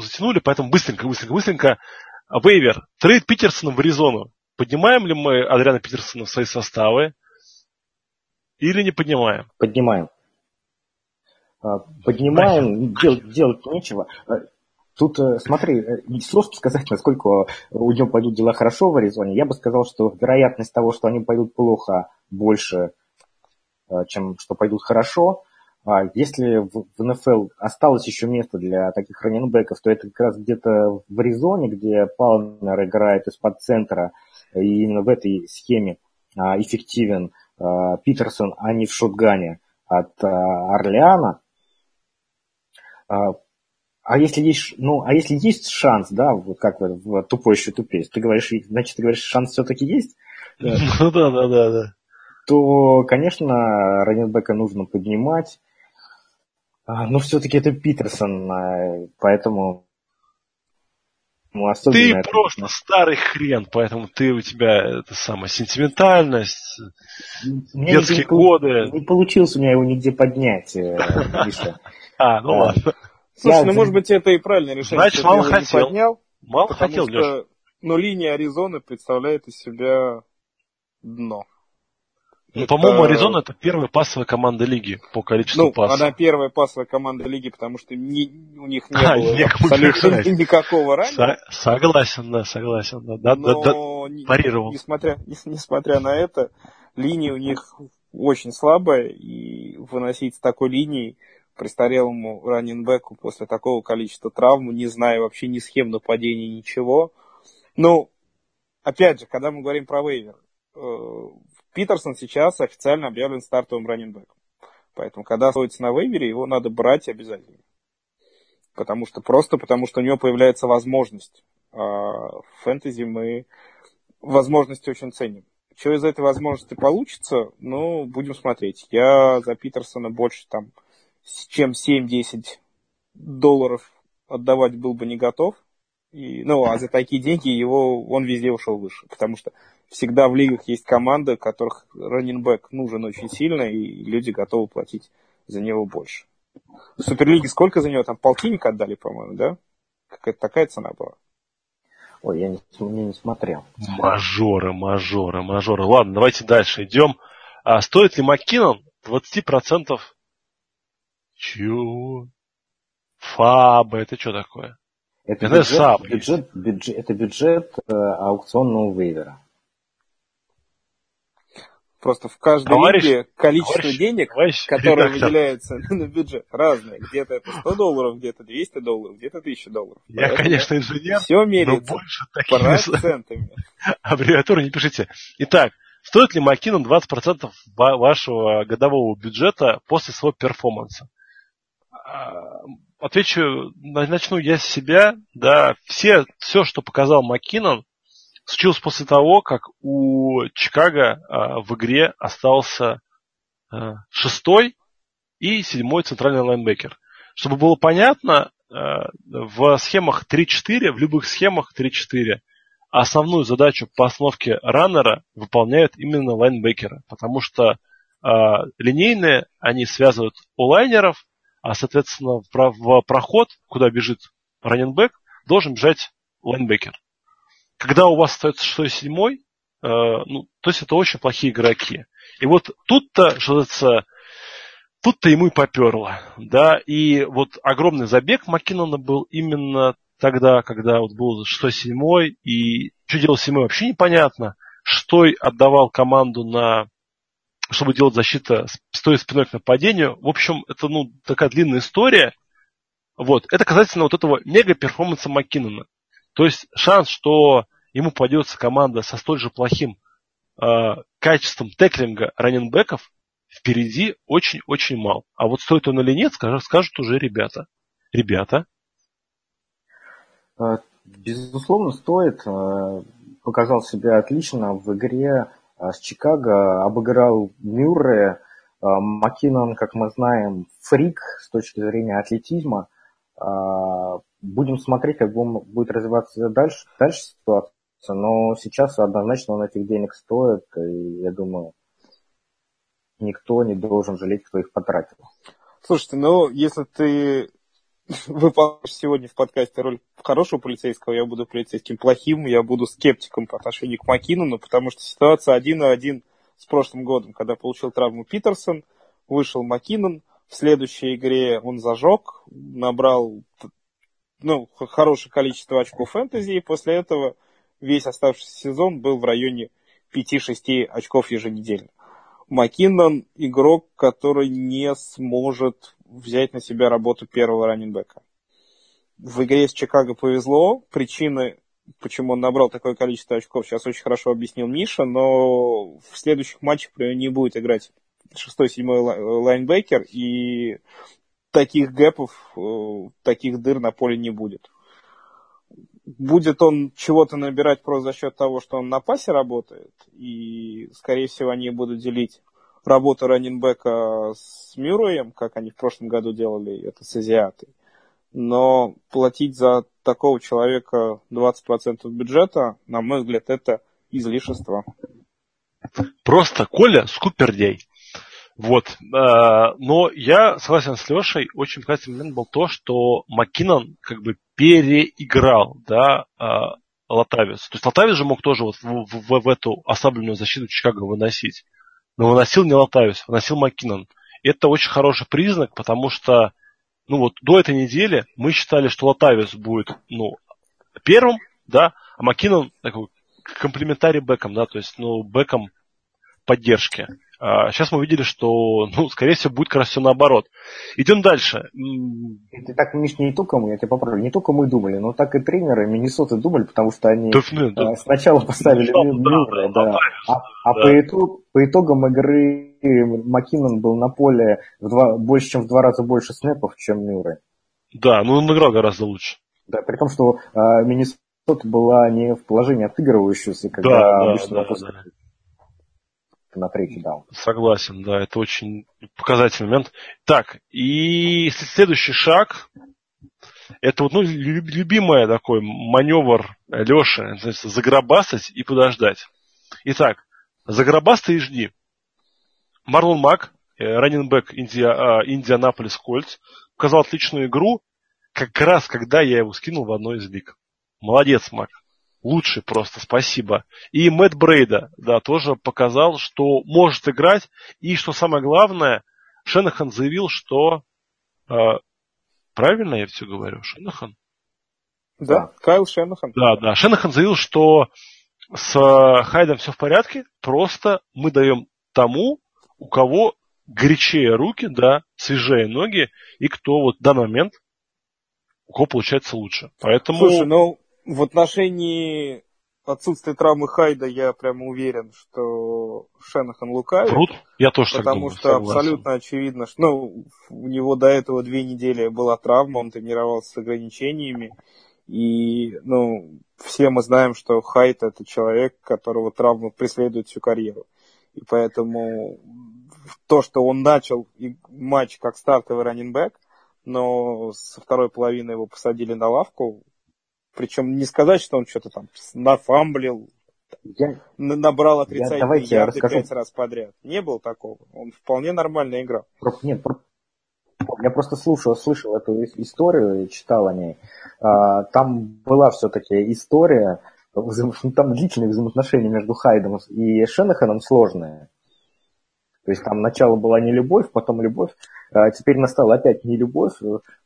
затянули, поэтому быстренько. Вейвер. Трейд Питерсона в Аризону. Поднимаем ли мы Адриана Питерсона в свои составы или не поднимаем? Поднимаем, делать нечего. Тут, смотри, сложно сказать, насколько у него пойдут дела хорошо в Аризоне. Я бы сказал, что вероятность того, что они пойдут плохо, больше, чем что пойдут хорошо. Если в НФЛ осталось еще место для таких раннинбэков, то это как раз где-то в Аризоне, где Палмер играет из-под центра, и именно в этой схеме эффективен Питерсон, а не в шотгане от Орлеана. А если есть шанс, да, вот как в тупой еще тупее, ты говоришь, шанс все-таки есть? Да. То, конечно, раннинбека нужно поднимать, но все-таки это Питерсон, поэтому... Ты просто старый хрен, поэтому у тебя сентиментальность, детские годы. Не получилось у меня его нигде поднять, Миша. Ладно. Слушай, может быть, это и правильное решение. Значит, мало хотел. Мало хотел, Леша. Но линия Аризоны представляет из себя дно. По-моему, Аризона – это первая пассовая команда лиги по количеству пасов. Она первая пассовая команда лиги, потому что у них не было абсолютно никакого раннера. Согласен. Да, парировал. Несмотря на это, линия у них очень слабая, и выносить с такой линией престарелому раннинбеку после такого количества травм, не зная вообще ни схем нападения, ничего. Опять же, когда мы говорим про вейвер, Питерсон сейчас официально объявлен стартовым раннинбэком. Поэтому, когда остается на вейвере, его надо брать обязательно. Потому что у него появляется возможность. А в фэнтези мы возможности очень ценим. Что из этой возможности получится, будем смотреть. Я за Питерсона больше, чем $7-10 отдавать был бы не готов. А за такие деньги он везде ушел выше. Потому что всегда в лигах есть команды, которых раннинбэк нужен очень сильно, и люди готовы платить за него больше. В Суперлиге сколько за него? Полтинник отдали, по-моему, да? Какая-то такая цена была. Ой, я не смотрел. Мажоры. Ладно, давайте дальше идем. А стоит ли Маккинан 20%? Чего? Фаба, это что такое? Это бюджет аукционного вейвера. Просто в каждой лиге количество денег, которое выделяется на бюджет, разное. Где-то это $100, где-то $200, где-то $1000. Я, конечно, инженер, все меряется процентами. Аббревиатуру не пишите. Итак, стоит ли Маккинан 20% вашего годового бюджета после своего перформанса? Отвечу, начну я с себя. Да, все, что показал Маккинан, случилось после того, как у Чикаго в игре остался 6-й и 7-й центральный лайнбекер. Чтобы было понятно, в схемах 3-4, в любых схемах 3-4, основную задачу по остановке раннера выполняют именно лайнбекеры, потому что линейные они связывают у лайнеров, а, соответственно, в проход, куда бежит раннинбэк, должен бежать лайнбекер. Когда у вас остается 6-7, то есть это очень плохие игроки. И вот тут-то ему и поперло. Да? И вот огромный забег Маккинана был именно тогда, когда вот был 6-7, и что делал 7-й, вообще непонятно. 6-й отдавал команду чтобы делать защиту, стоя спиной к нападению. В общем, это такая длинная история. Вот. Это касательно вот этого мега-перформанса Маккинана. То есть шанс, что ему попадется команда со столь же плохим качеством теклинга раннинбэков, впереди очень-очень мал. А вот стоит он или нет, скажут уже ребята. Ребята? Безусловно, стоит. Показал себя отлично в игре с Чикаго, обыграл Мюррея. Маккинан, как мы знаем, фрик с точки зрения атлетизма. Будем смотреть, как будет развиваться дальше ситуация, но сейчас однозначно он этих денег стоит, и я думаю, никто не должен жалеть, кто их потратил. Слушайте, если ты выполнишь сегодня в подкасте роль хорошего полицейского, я буду полицейским плохим, я буду скептиком по отношению к Маккинону, потому что ситуация 1-1 с прошлым годом, когда получил травму Питерсон, вышел Маккинон, в следующей игре он зажег, набрал хорошее количество очков фэнтези, и после этого весь оставшийся сезон был в районе 5-6 очков еженедельно. Маккинон – игрок, который не сможет взять на себя работу первого раннинбека. В игре с Чикаго повезло. Причины, почему он набрал такое количество очков, сейчас очень хорошо объяснил Миша, но в следующих матчах не будет играть 6-7 лайнбекер, и таких гэпов, таких дыр на поле не будет. Будет он чего-то набирать просто за счет того, что он на пасе работает, и, скорее всего, они будут делить работу раннинбека с Мюрреем, как они в прошлом году делали это с азиатой. Но платить за такого человека 20% бюджета, на мой взгляд, это излишество. Просто Коля скупердей. Вот. Но я согласен с Лешей, очень показательный момент был то, что Маккинан как бы переиграл, да, Латавиус. То есть Латавиус же мог тоже вот в эту ослабленную защиту Чикаго выносить. Но выносил не Латавиус, выносил Маккинан. И это очень хороший признак, потому что до этой недели мы считали, что Латавиус будет первым, да, а Маккинан такой комплементарий бэком, да, то есть бэком поддержки. Сейчас мы увидели, что, скорее всего, будет как раз все наоборот. Идем дальше. Это так, Миш, не только мы, я тебя поправлю, не только мы думали, но так и тренеры Миннесоты думали, потому что они сначала поставили Мюррея, по итогам игры Маккинан был на поле больше, чем в 2 раза больше снэпов, чем Мюррей. Да, он играл гораздо лучше. Да, при том, что Миннесота была не в положении отыгрывающегося, когда обычно опускали. На третий даун. Согласен, да, это очень показательный момент. Так, и следующий шаг, это любимый такой маневр Леши, заграбастать и подождать. Итак, заграбастай и жди. Марлон Мак, раннинбэк Индианаполис Кольтс, показал отличную игру, как раз когда я его скинул в одной из лиг. Молодец, Мак. Лучший просто, спасибо. И Мэтт Брейда, да, тоже показал, что может играть. И что самое главное, Шеннахан заявил, что... правильно я все говорю? Шеннахан? Да, Кайл Шеннахан. Да. Шеннахан заявил, что с Хайдом все в порядке, просто мы даем тому, у кого горячее руки, да, свежее ноги, и кто вот в данный момент, у кого получается лучше. Поэтому... Слушай, в отношении отсутствия травмы Хайда я прямо уверен, что Шеннахан лукавит. Я тоже так думаю. Потому что абсолютно очевидно, что у него до этого 2 недели была травма, он тренировался с ограничениями. И все мы знаем, что Хайд – это человек, которого травма преследует всю карьеру. И поэтому то, что он начал матч как стартовый раннинбэк, но со второй половины его посадили на лавку, Причем не сказать, что он что-то там нафамблил, набрал отрицательные ярды 5 раз подряд. Не было такого. Он вполне нормально играл. Нет, я просто слышал эту историю, читал о ней. Там была все-таки история, там длительные взаимоотношения между Хайдом и Шеннаханом сложные. То есть там начало была не любовь, потом любовь, теперь настала опять не любовь.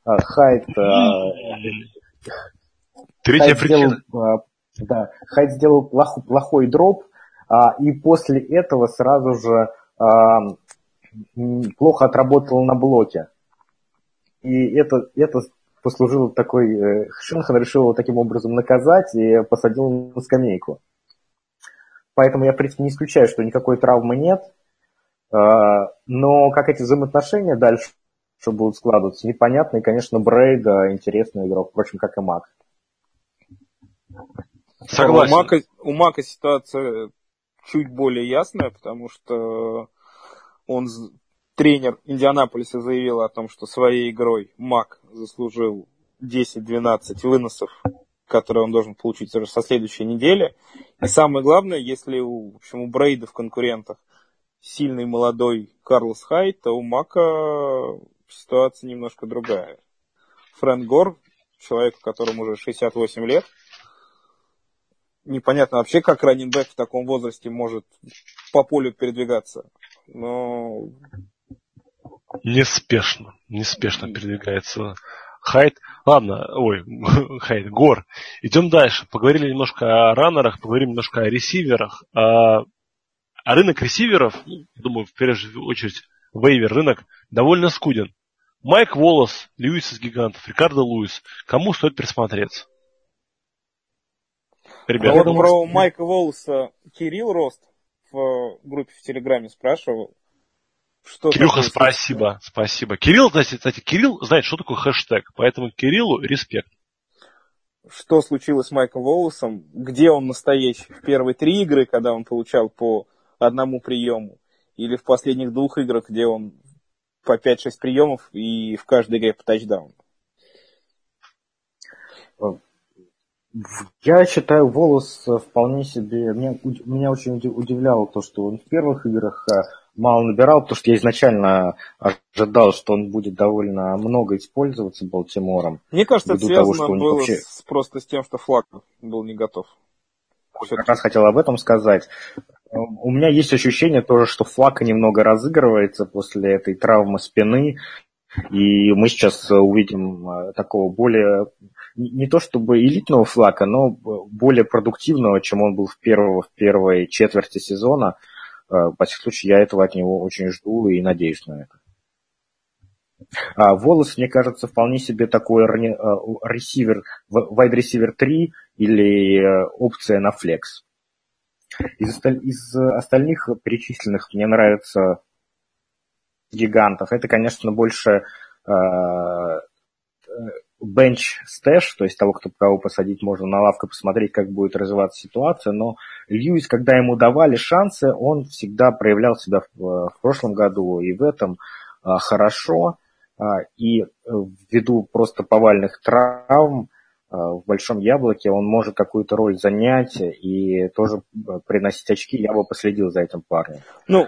Хайд сделал плохой дроп, и после этого сразу же плохо отработал на блоке. И это послужило такой... Шеннахан решил его таким образом наказать и посадил на скамейку. Поэтому я не исключаю, что никакой травмы нет. Но как эти взаимоотношения дальше будут складываться, непонятно. И, конечно, Брейда интересный игрок, впрочем, как и Мак. Согласен. У Мака ситуация чуть более ясная, потому что он, тренер Индианаполиса, заявил о том, что своей игрой Мак заслужил 10-12 выносов, которые он должен получить уже со следующей недели. И самое главное, если в общем, у Брейда в конкурентах сильный молодой Карлос Хайд, а у Мака ситуация немножко другая. Фрэнк Гор, человек, которому уже 68 лет, непонятно вообще, как раннинбэк в таком возрасте может по полю передвигаться. Но... Неспешно передвигается Хайд. Ладно, Хайд, Гор. Идем дальше. Поговорили немножко о раннерах, поговорим немножко о ресиверах. А рынок ресиверов, думаю, в первую очередь вейвер-рынок, довольно скуден. Майк Воллес, Льюис из Гигантов, Рикардо Льюис. Кому стоит присмотреться? Ребята, вот про Майка Воллеса Кирилл Рост в группе в Телеграме спрашивал. Что Кирюха, спасибо. Кирилл знает, что такое хэштег, поэтому Кириллу респект. Что случилось с Майком Воллесом? Где он настоящий? В первые 3 игры, когда он получал по одному приему, или в последних 2 играх, где он по 5-6 приемов и в каждой игре по тачдауну? Я считаю, Волос вполне себе... Меня очень удивляло то, что он в первых играх мало набирал, потому что я изначально ожидал, что он будет довольно много использоваться Балтимором. Мне кажется, это связано было просто с тем, что Флаг был не готов. Я как раз хотел об этом сказать. У меня есть ощущение тоже, что Флаг немного разыгрывается после этой травмы спины, и мы сейчас увидим такого более, не то чтобы элитного Флага, но более продуктивного, чем он был в первой четверти сезона. По всяком случае, я этого от него очень жду и надеюсь на это. Волос, мне кажется, вполне себе такой ресивер, вайд-ресивер 3 или опция на флекс. Из остальных перечисленных мне нравится Гигантов. Это, конечно, больше бенч-стэш, то есть того, кого посадить можно на лавку, посмотреть, как будет развиваться ситуация. Но Льюис, когда ему давали шансы, он всегда проявлял себя в прошлом году и в этом хорошо. И ввиду просто повальных травм в большом яблоке он может какую-то роль занять и тоже приносить очки. Я бы последил за этим парнем.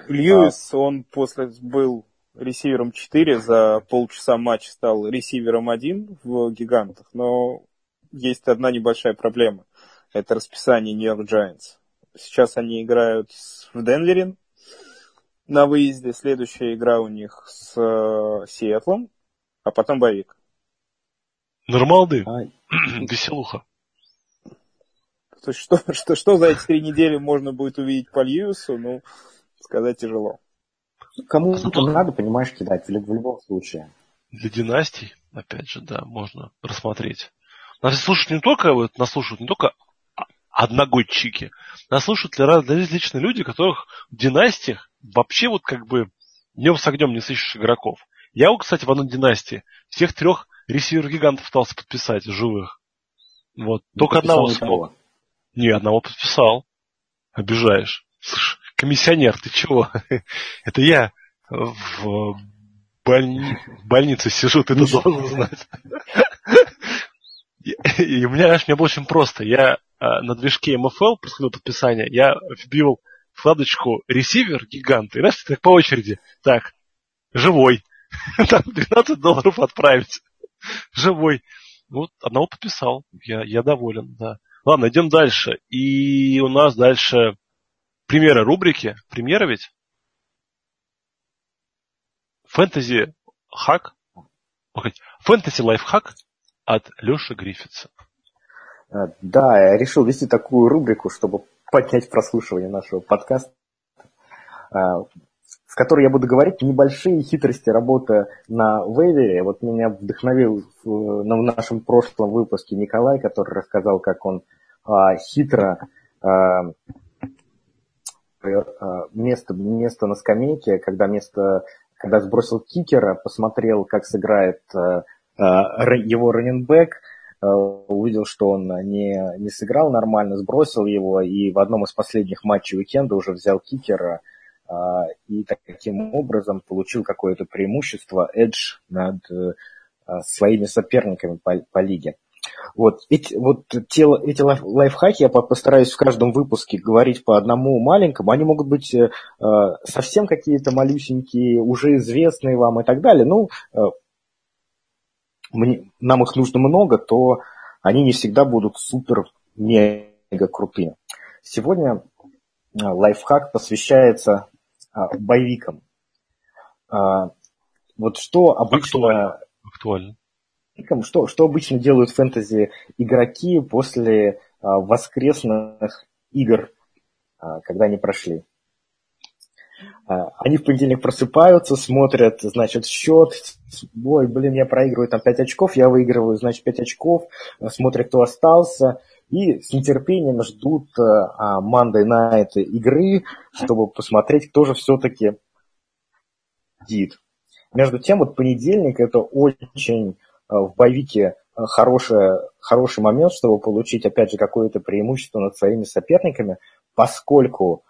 Льюис, он после был ресивером 4, за полчаса матча стал ресивером 1 в Гигантах, но есть одна небольшая проблема. Это расписание Нью-Йорк Джайантс. Сейчас они играют в Денвере на выезде, следующая игра у них с Сиэтлом, а потом боевик. Нормалды. Веселуха. То есть, что за эти 3 недели можно будет увидеть по Льюису, сказать тяжело. Кому-то надо, понимаешь, кидать в любом случае. Для династий, опять же, да, можно рассмотреть. Нас слушают не только одногодчики. Нас слушают различные люди, которых в династиях вообще днем с огнем не сыщешь игроков. Я, кстати, в одной династии всех 3 ресивер-гигантов пытался подписать живых. Только одного смог. Не, одного подписал. Обижаешь. Слушай, комиссионер, ты чего? Это я в больнице сижу, ты должен знать. И у меня, мне было очень просто. Я на движке МФЛ, происходило подписание, я вбил вкладочку «Ресивер гигант». И раз так по очереди. Так, живой. Там $12 отправить. Живой. Вот одного подписал. Я доволен, да. Ладно, идем дальше. И у нас дальше премьера рубрики. Премьера ведь? Фэнтези-хак. Фэнтези-лайфхак от Леши Гриффитса. Да, я решил вести такую рубрику, чтобы поднять прослушивание нашего подкаста, в которой я буду говорить небольшие хитрости работы на вейвере. Вот меня вдохновил в нашем прошлом выпуске Николай, который рассказал, как он хитро место на скамейке, когда сбросил кикера, посмотрел, как сыграет его раннинбэк, увидел, что он не сыграл нормально, сбросил его, и в одном из последних матчей уикенда уже взял кикера, и таким образом получил какое-то преимущество, эдж над своими соперниками по лиге. Вот эти лайфхаки я постараюсь в каждом выпуске говорить по одному маленькому. Они могут быть совсем какие-то малюсенькие, уже известные вам и так далее. Нам их нужно много, то они не всегда будут супер-мега крутые. Сегодня лайфхак посвящается боевикам. Вот что обычно... Актуально. Что обычно делают фэнтези-игроки после воскресных игр, когда они прошли? Они в понедельник просыпаются, смотрят, значит, счет. Ой, блин, я проигрываю там 5 очков, я выигрываю, значит, 5 очков. Смотрят, кто остался. И с нетерпением ждут Monday Night игры, чтобы посмотреть, кто же все-таки дит. Между тем, вот понедельник – это очень... в боевике хороший момент, чтобы получить, опять же, какое-то преимущество над своими соперниками, поскольку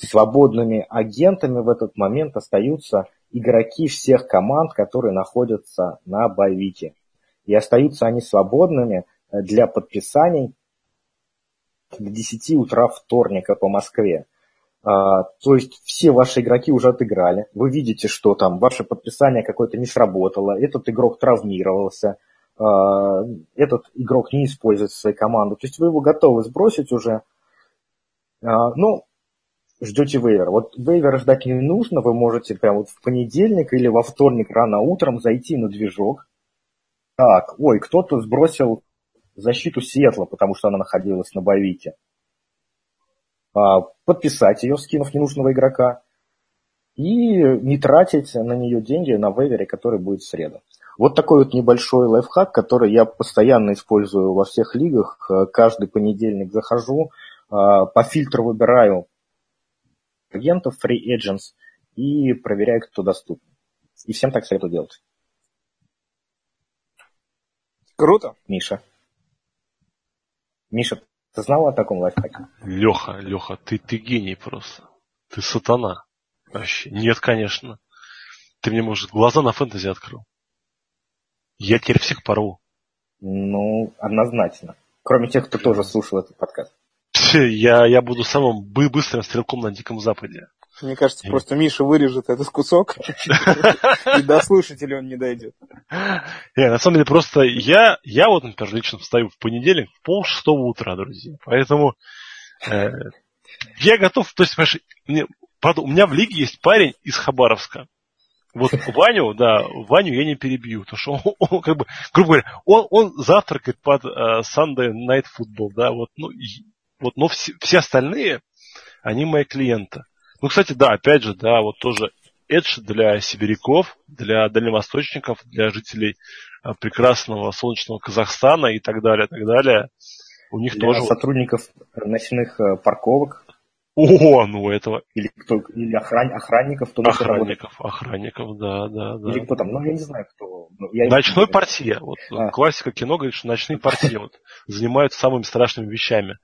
свободными агентами в этот момент остаются игроки всех команд, которые находятся на боевике. И остаются они свободными для подписаний до 10 утра вторника по Москве. То есть все ваши игроки уже отыграли, вы видите, что там ваше подписание какое-то не сработало, этот игрок травмировался, этот игрок не использует свою команду, то есть вы его готовы сбросить уже, ждете вейвера. Вот вейвера ждать не нужно, вы можете прямо вот в понедельник или во вторник рано утром зайти на движок. Так, ой, кто-то сбросил защиту Сиэтла, потому что она находилась на боевике. Подписать ее, скинув ненужного игрока, и не тратить на нее деньги на вейвере, который будет в среду. Вот такой вот небольшой лайфхак, который я постоянно использую во всех лигах. Каждый понедельник захожу, по фильтру выбираю агентов, free agents, и проверяю, кто доступен. И всем так советую делать. Круто. Миша, ты знал о таком лайфхаке? Леха, ты гений просто. Ты сатана. Вообще. Нет, конечно. Ты мне, может, глаза на фэнтези открыл. Я теперь всех порву. Однозначно. Кроме тех, кто тоже слушал этот подкаст. Я буду самым быстрым стрелком на Диком Западе. Мне кажется, просто Миша вырежет этот кусок, и до слушателей он не дойдет. На самом деле, просто я вот, например, лично встаю в понедельник в 5:30 утра, друзья. Поэтому я готов... То есть, понимаешь, у меня в лиге есть парень из Хабаровска. Вот Ваню я не перебью, потому что он как бы, грубо говоря, он завтракает под Sunday Night Football, да, но все остальные, они мои клиенты. Кстати, да, опять же, да, вот тоже эдж для сибиряков, для дальневосточников, для жителей прекрасного солнечного Казахстана и так далее, так далее. У них для тоже... сотрудников ночных парковок. Этого. Или охранников. Охранников, да. Или кто там, я не знаю, кто. Ночной портье. Классика кино говорит, что ночные портье занимаются самыми страшными вещами.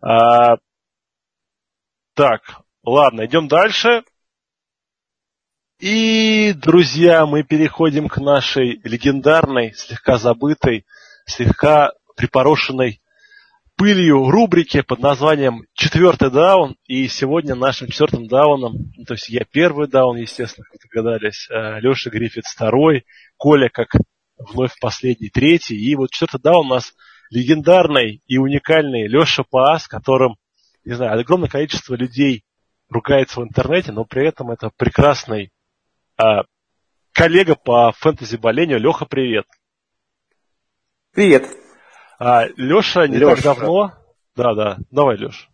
Так, ладно, идем дальше. И, друзья, мы переходим к нашей легендарной, слегка забытой слегка припорошенной пылью рубрике под названием «Четвертый даун». И сегодня нашим четвертым дауном, то есть я первый даун, естественно, как догадались, Леша Гриффитс второй, Коля как вновь последний третий. И вот четвертый даун у нас легендарный и уникальный Леша Паас, которым, не знаю, огромное количество людей ругается в интернете, но при этом это прекрасный коллега по фэнтези-болению. Леха, привет. Привет. Леша не так давно... Да-да, давай, Леша.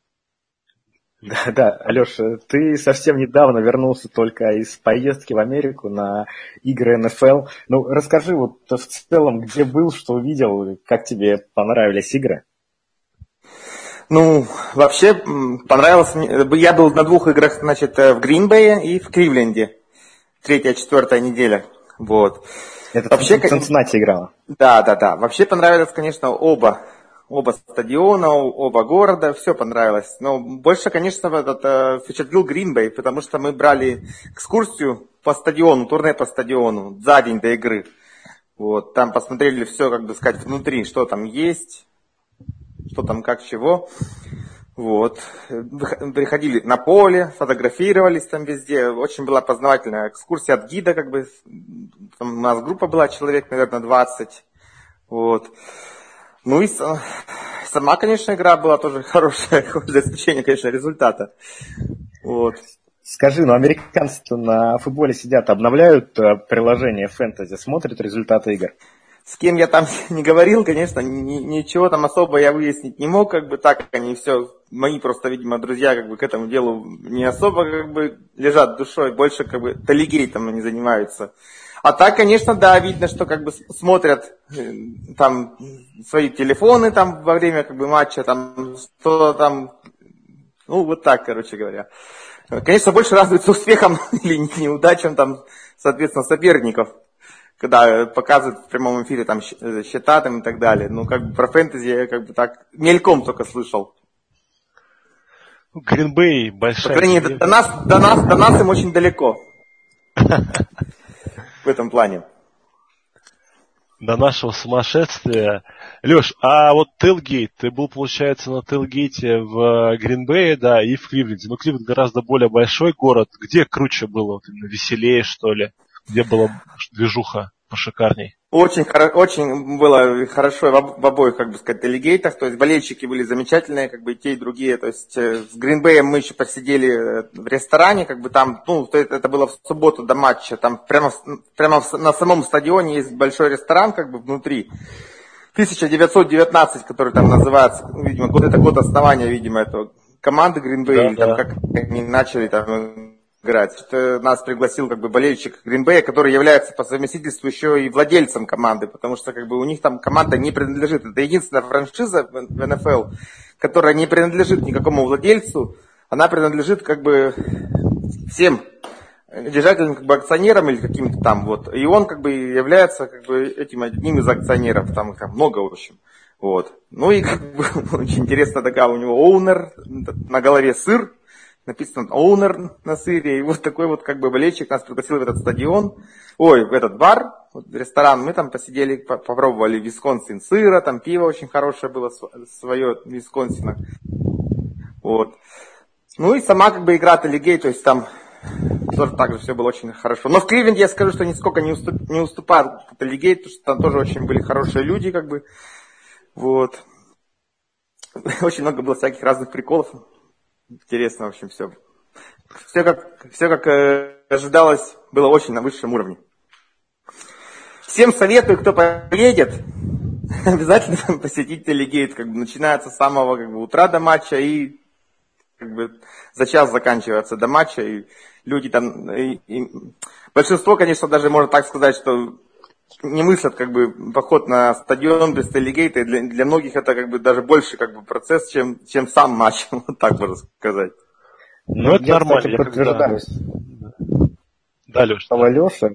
Да, Леша, ты совсем недавно вернулся только из поездки в Америку на игры НФЛ. Ну, расскажи вот в целом, где был, что увидел, как тебе понравились игры? Ну, вообще, понравилось мне... Я был на двух играх, значит, в Гринбее и в Кливленде. Третья, четвертая неделя. Вот. Это вообще в Цинциннати играла. Да. Вообще понравилось, конечно, оба стадиона, оба города, все понравилось. Но больше, конечно, этот впечатлил Гринбей, потому что мы брали экскурсию по стадиону, турне по стадиону за день до игры. Вот, там посмотрели все, как бы сказать, внутри, что там есть, что там как чего. Вот, приходили на поле, фотографировались там везде, очень была познавательная экскурсия от гида, как бы, там у нас группа была, человек, наверное, 20, вот. Ну и сама, конечно, игра была тоже хорошая, за исключением, конечно, результата, вот. Скажи, ну американцы-то на футболе сидят, обновляют приложение фэнтези, смотрят результаты игр? С кем я там не говорил, конечно, ничего там особо я выяснить не мог, как бы так они все, мои просто, видимо, друзья, как бы к этому делу не особо, как бы, лежат душой, больше, как бы, талигей там они занимаются. А так, конечно, да, видно, что, как бы, смотрят там свои телефоны там во время, как бы, матча, там, что там, ну, вот так, короче говоря. Конечно, больше радуется успехам или неудачам там, соответственно, соперников, когда показывают в прямом эфире там счета там, и так далее. Ну, как бы про фэнтези я как бы так мельком только слышал. Green Bay большая. По крайней мере, до нас им очень далеко. В этом плане. До нашего сумасшествия. Леш, а вот Tailgate, ты был, получается, на Tailgate в Green Bay, да, и в Кливленде. Но Кливленд гораздо более большой город. Где круче было? Вот именно веселее, что ли? Где была движуха пошикарней? Очень было хорошо в обоих, как бы сказать, делегейтах. То есть болельщики были замечательные, как бы и те, и другие. То есть в Гринбее мы еще посидели в ресторане, как бы там, ну, это было в субботу до матча. Там прямо на самом стадионе есть большой ресторан, как бы внутри. 1919, который там называется, видимо, это год основания, видимо, этого команды Гринбея, да, да. Как они начали там играть. Нас пригласил как бы болельщик Гринбея, который является по совместительству еще и владельцем команды, потому что как бы у них там команда не принадлежит. Это единственная франшиза в НФЛ, которая не принадлежит никакому владельцу, она принадлежит как бы всем держателям, как бы акционерам или каким-то там вот. И он как бы является как бы этим одним из акционеров, там как много в общем. Вот. Ну и как бы очень интересно такая у него оунер, на голове сыр. Написано «Оунер» на сыре, и вот такой вот как бы болельщик нас пригласил в этот стадион, в этот бар, ресторан, мы там посидели, попробовали Висконсин сыра, там пиво очень хорошее было свое Висконсина, вот. Ну и сама как бы игра Tailgate, то есть там тоже так же все было очень хорошо. Но в Кливленде я скажу, что нисколько не уступал Tailgate, потому что там тоже очень были хорошие люди, как бы, вот. Очень много было всяких разных приколов. Интересно, в общем, все. Все как ожидалось, было очень на высшем уровне. Всем советую, кто поедет, обязательно посетить Tailgate. Как бы начинается с самого как бы, утра до матча и как бы, за час заканчивается до матча. И люди там. И большинство, конечно, даже можно так сказать, что не мыслят как бы поход на стадион без Tailgate, и для многих это как бы даже больше как бы процесс, чем сам матч, вот так можно сказать. Ну это нормально. Я подтверждаюсь. Да, Леша.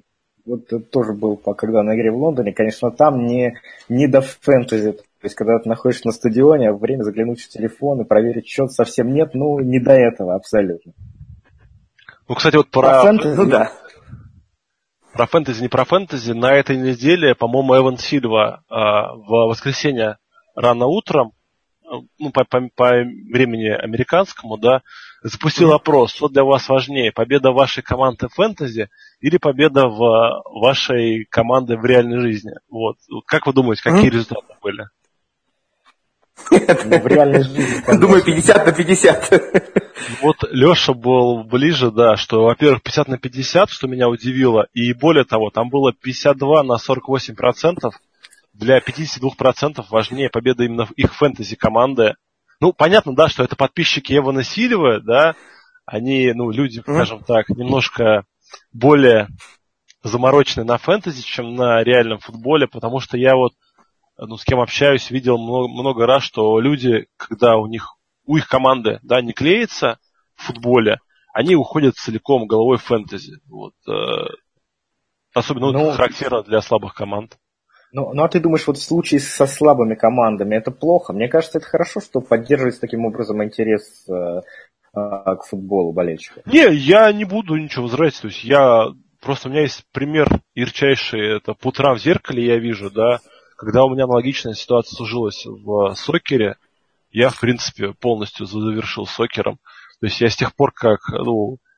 Вот тоже был, когда на игре в Лондоне, конечно, там не до фэнтези, то есть когда ты находишься на стадионе, время заглянуть в телефон и проверить счет совсем нет, ну не до этого абсолютно. Ну, кстати, вот про фэнтези, да. Про фэнтези, не про фэнтези. На этой неделе, по-моему, Эван Сильва в воскресенье рано утром, ну, по времени американскому, да, запустил опрос. Что для вас важнее, победа вашей команды в фэнтези или победа в вашей команды в реальной жизни? Вот. Как вы думаете, какие результаты были? В реальной жизни, думаю, 50 на 50. Вот Леша был ближе, да, что, во-первых, 50 на 50, что меня удивило, и более того, там было 52 на 48%, для 52% важнее победа именно их фэнтези-команды. Ну, понятно, да, что это подписчики Эвана Сильвы, да, они, ну, люди, скажем так, немножко более замороченные на фэнтези, чем на реальном футболе, потому что я вот, ну, с кем общаюсь, видел много раз, что люди, когда у их команды, да, не клеится в футболе, они уходят целиком головой в фэнтези. Вот. Особенно это характерно для слабых команд. Ну, а ты думаешь, вот в случае со слабыми командами это плохо? Мне кажется, это хорошо, что поддерживается таким образом интерес к футболу болельщиков. Не, я не буду ничего возражать. То есть просто у меня есть пример ярчайший, это по утрам в зеркале я вижу, да, когда у меня аналогичная ситуация сложилась в сокере, я, в принципе, полностью завершил сокером. То есть я с тех пор, как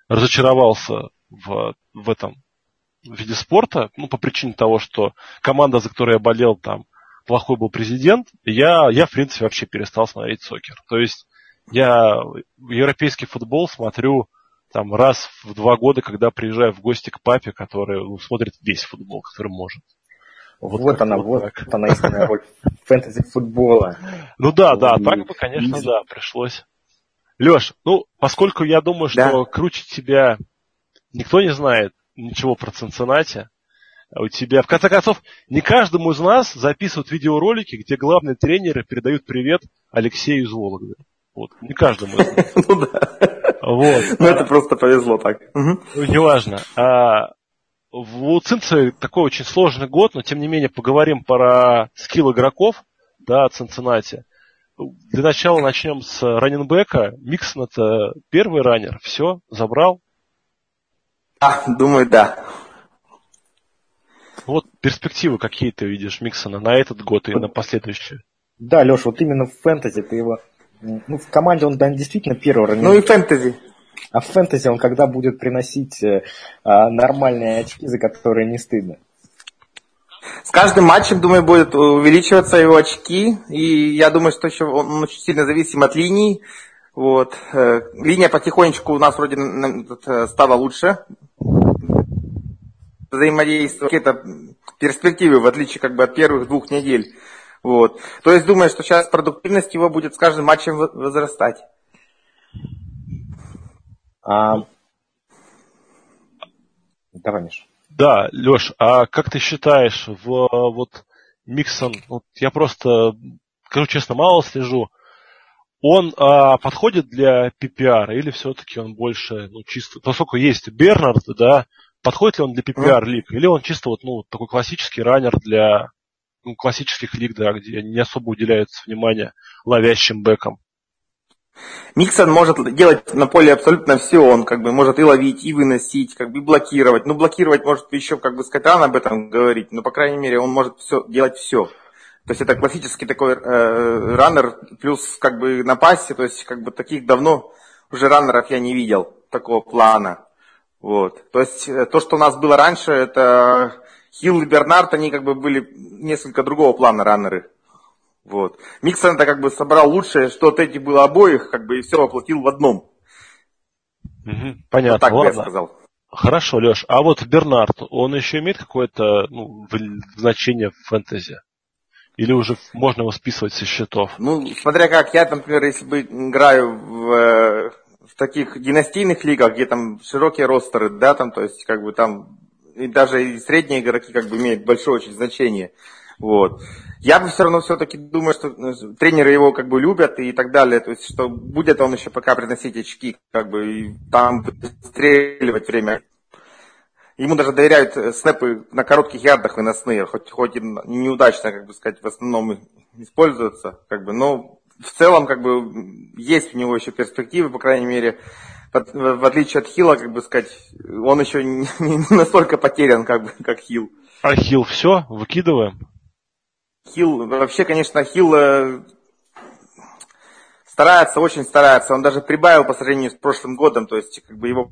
разочаровался в этом виде спорта, ну, по причине того, что команда, за которой я болел, там, плохой был президент, я в принципе, вообще перестал смотреть сокер. То есть я европейский футбол смотрю там раз в 2 года, когда приезжаю в гости к папе, который смотрит весь футбол, который может. Вот она истинная роль фэнтези-футбола. Ну да, да, так бы, конечно, да, пришлось. Леш, ну, поскольку я думаю, что круче тебя никто не знает ничего про Цинциннати, у тебя, в конце концов, не каждому из нас записывают видеоролики, где главные тренеры передают привет Алексею из Вологды. Вот, не каждому из нас. Ну да. Вот. Ну это просто повезло так. Ну, неважно. У Цинцы такой очень сложный год, но тем не менее поговорим про скилл игроков, да, Цинциннати. Для начала начнем с раннинбека. Миксон — это первый раннер. Все, забрал? Да, думаю, да. Вот перспективы какие ты видишь Миксона на этот год и на последующие? Да, Леш, вот именно в фэнтези ты его... Ну, в команде он действительно первый раннер. Ну и фэнтези. А в фэнтези он когда будет приносить нормальные очки, за которые не стыдно? С каждым матчем, думаю, будут увеличиваться его очки. И я думаю, что еще он очень сильно зависим от линий. Вот. Линия потихонечку у нас вроде стала лучше. Взаимодействие. Какие-то перспективы, в отличие как бы от первых 2 недель. Вот. То есть думаю, что сейчас продуктивность его будет с каждым матчем возрастать. Давай, Миш. Да, Леш, а как ты считаешь, вот Миксон, вот я просто, скажу честно, мало слежу, он подходит для PPR или все-таки он больше, ну, чисто, поскольку есть Бернард, да, подходит ли он для PPR лиг, или он чисто вот, ну, такой классический раннер для, ну, классических лиг, да, где не особо уделяется внимание ловящим бэкам? Миксон может делать на поле абсолютно все, он как бы может и ловить, и выносить, как бы и блокировать. Ну, блокировать может еще как бы Скотан об этом говорить, но по крайней мере он может делать все. То есть это классический такой раннер, плюс как бы на пассе, то есть как бы таких давно уже раннеров я не видел такого плана. Вот. То есть то, что у нас было раньше, это Хилл и Бернард, они как бы были несколько другого плана раннеры. Вот. Миксон-то как бы собрал лучшее, что от этих было обоих, как бы и все воплотил в одном. Понятно. Вот так бы я сказал. Хорошо, Леш. А вот Бернард, он еще имеет какое-то, ну, значение в фэнтези? Или уже можно его списывать со счетов? Ну, смотря как. Я, например, если бы играю в таких династийных лигах, где там широкие ростеры, да, там, то есть как бы там и даже и средние игроки как бы имеют большое очень значение. Вот. Я бы все равно все-таки думаю, что тренеры его как бы любят и так далее, то есть что будет он еще пока приносить очки, как бы и там выстреливать время. Ему даже доверяют снэпы на коротких ярдах выносные, хоть и неудачно, как бы сказать, в основном используются, как бы, но в целом как бы есть у него еще перспективы, по крайней мере. в отличие от Хила, как бы сказать, он еще не настолько потерян, как бы, как Хил. А Хил все? Выкидываем? Хил, вообще, конечно, Хил старается, очень старается. Он даже прибавил по сравнению с прошлым годом, то есть, как бы, его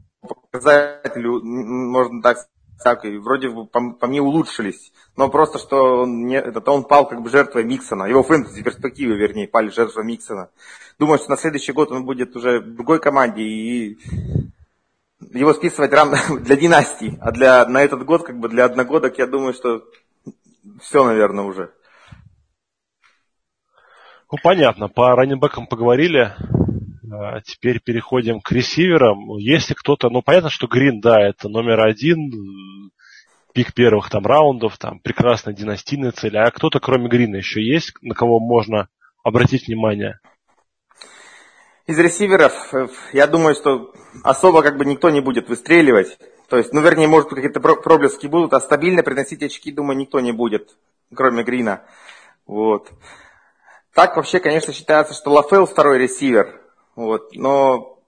показатели, можно так сказать, так, и вроде бы по мне улучшились. Но просто, что он пал как бы жертвой Миксона. Его фэнтези перспективы, вернее, пали жертвой Миксона. Думаю, что на следующий год он будет уже в другой команде, и его списывать рано для династии. А на этот год, как бы для одногодок, я думаю, что все, наверное, уже. Ну, понятно. По раннинбэкам поговорили. Теперь переходим к ресиверам. Если кто-то... Ну, понятно, что Грин, да, это номер один, пик первых там раундов, там прекрасная династийная цель. А кто-то, кроме Грина, еще есть, на кого можно обратить внимание? Из ресиверов, я думаю, что особо как бы никто не будет выстреливать. То есть, ну, вернее, может быть, какие-то проблески будут, а стабильно приносить очки, думаю, никто не будет, кроме Грина. Вот. Так вообще, конечно, считается, что Лафелл второй ресивер. Вот, но,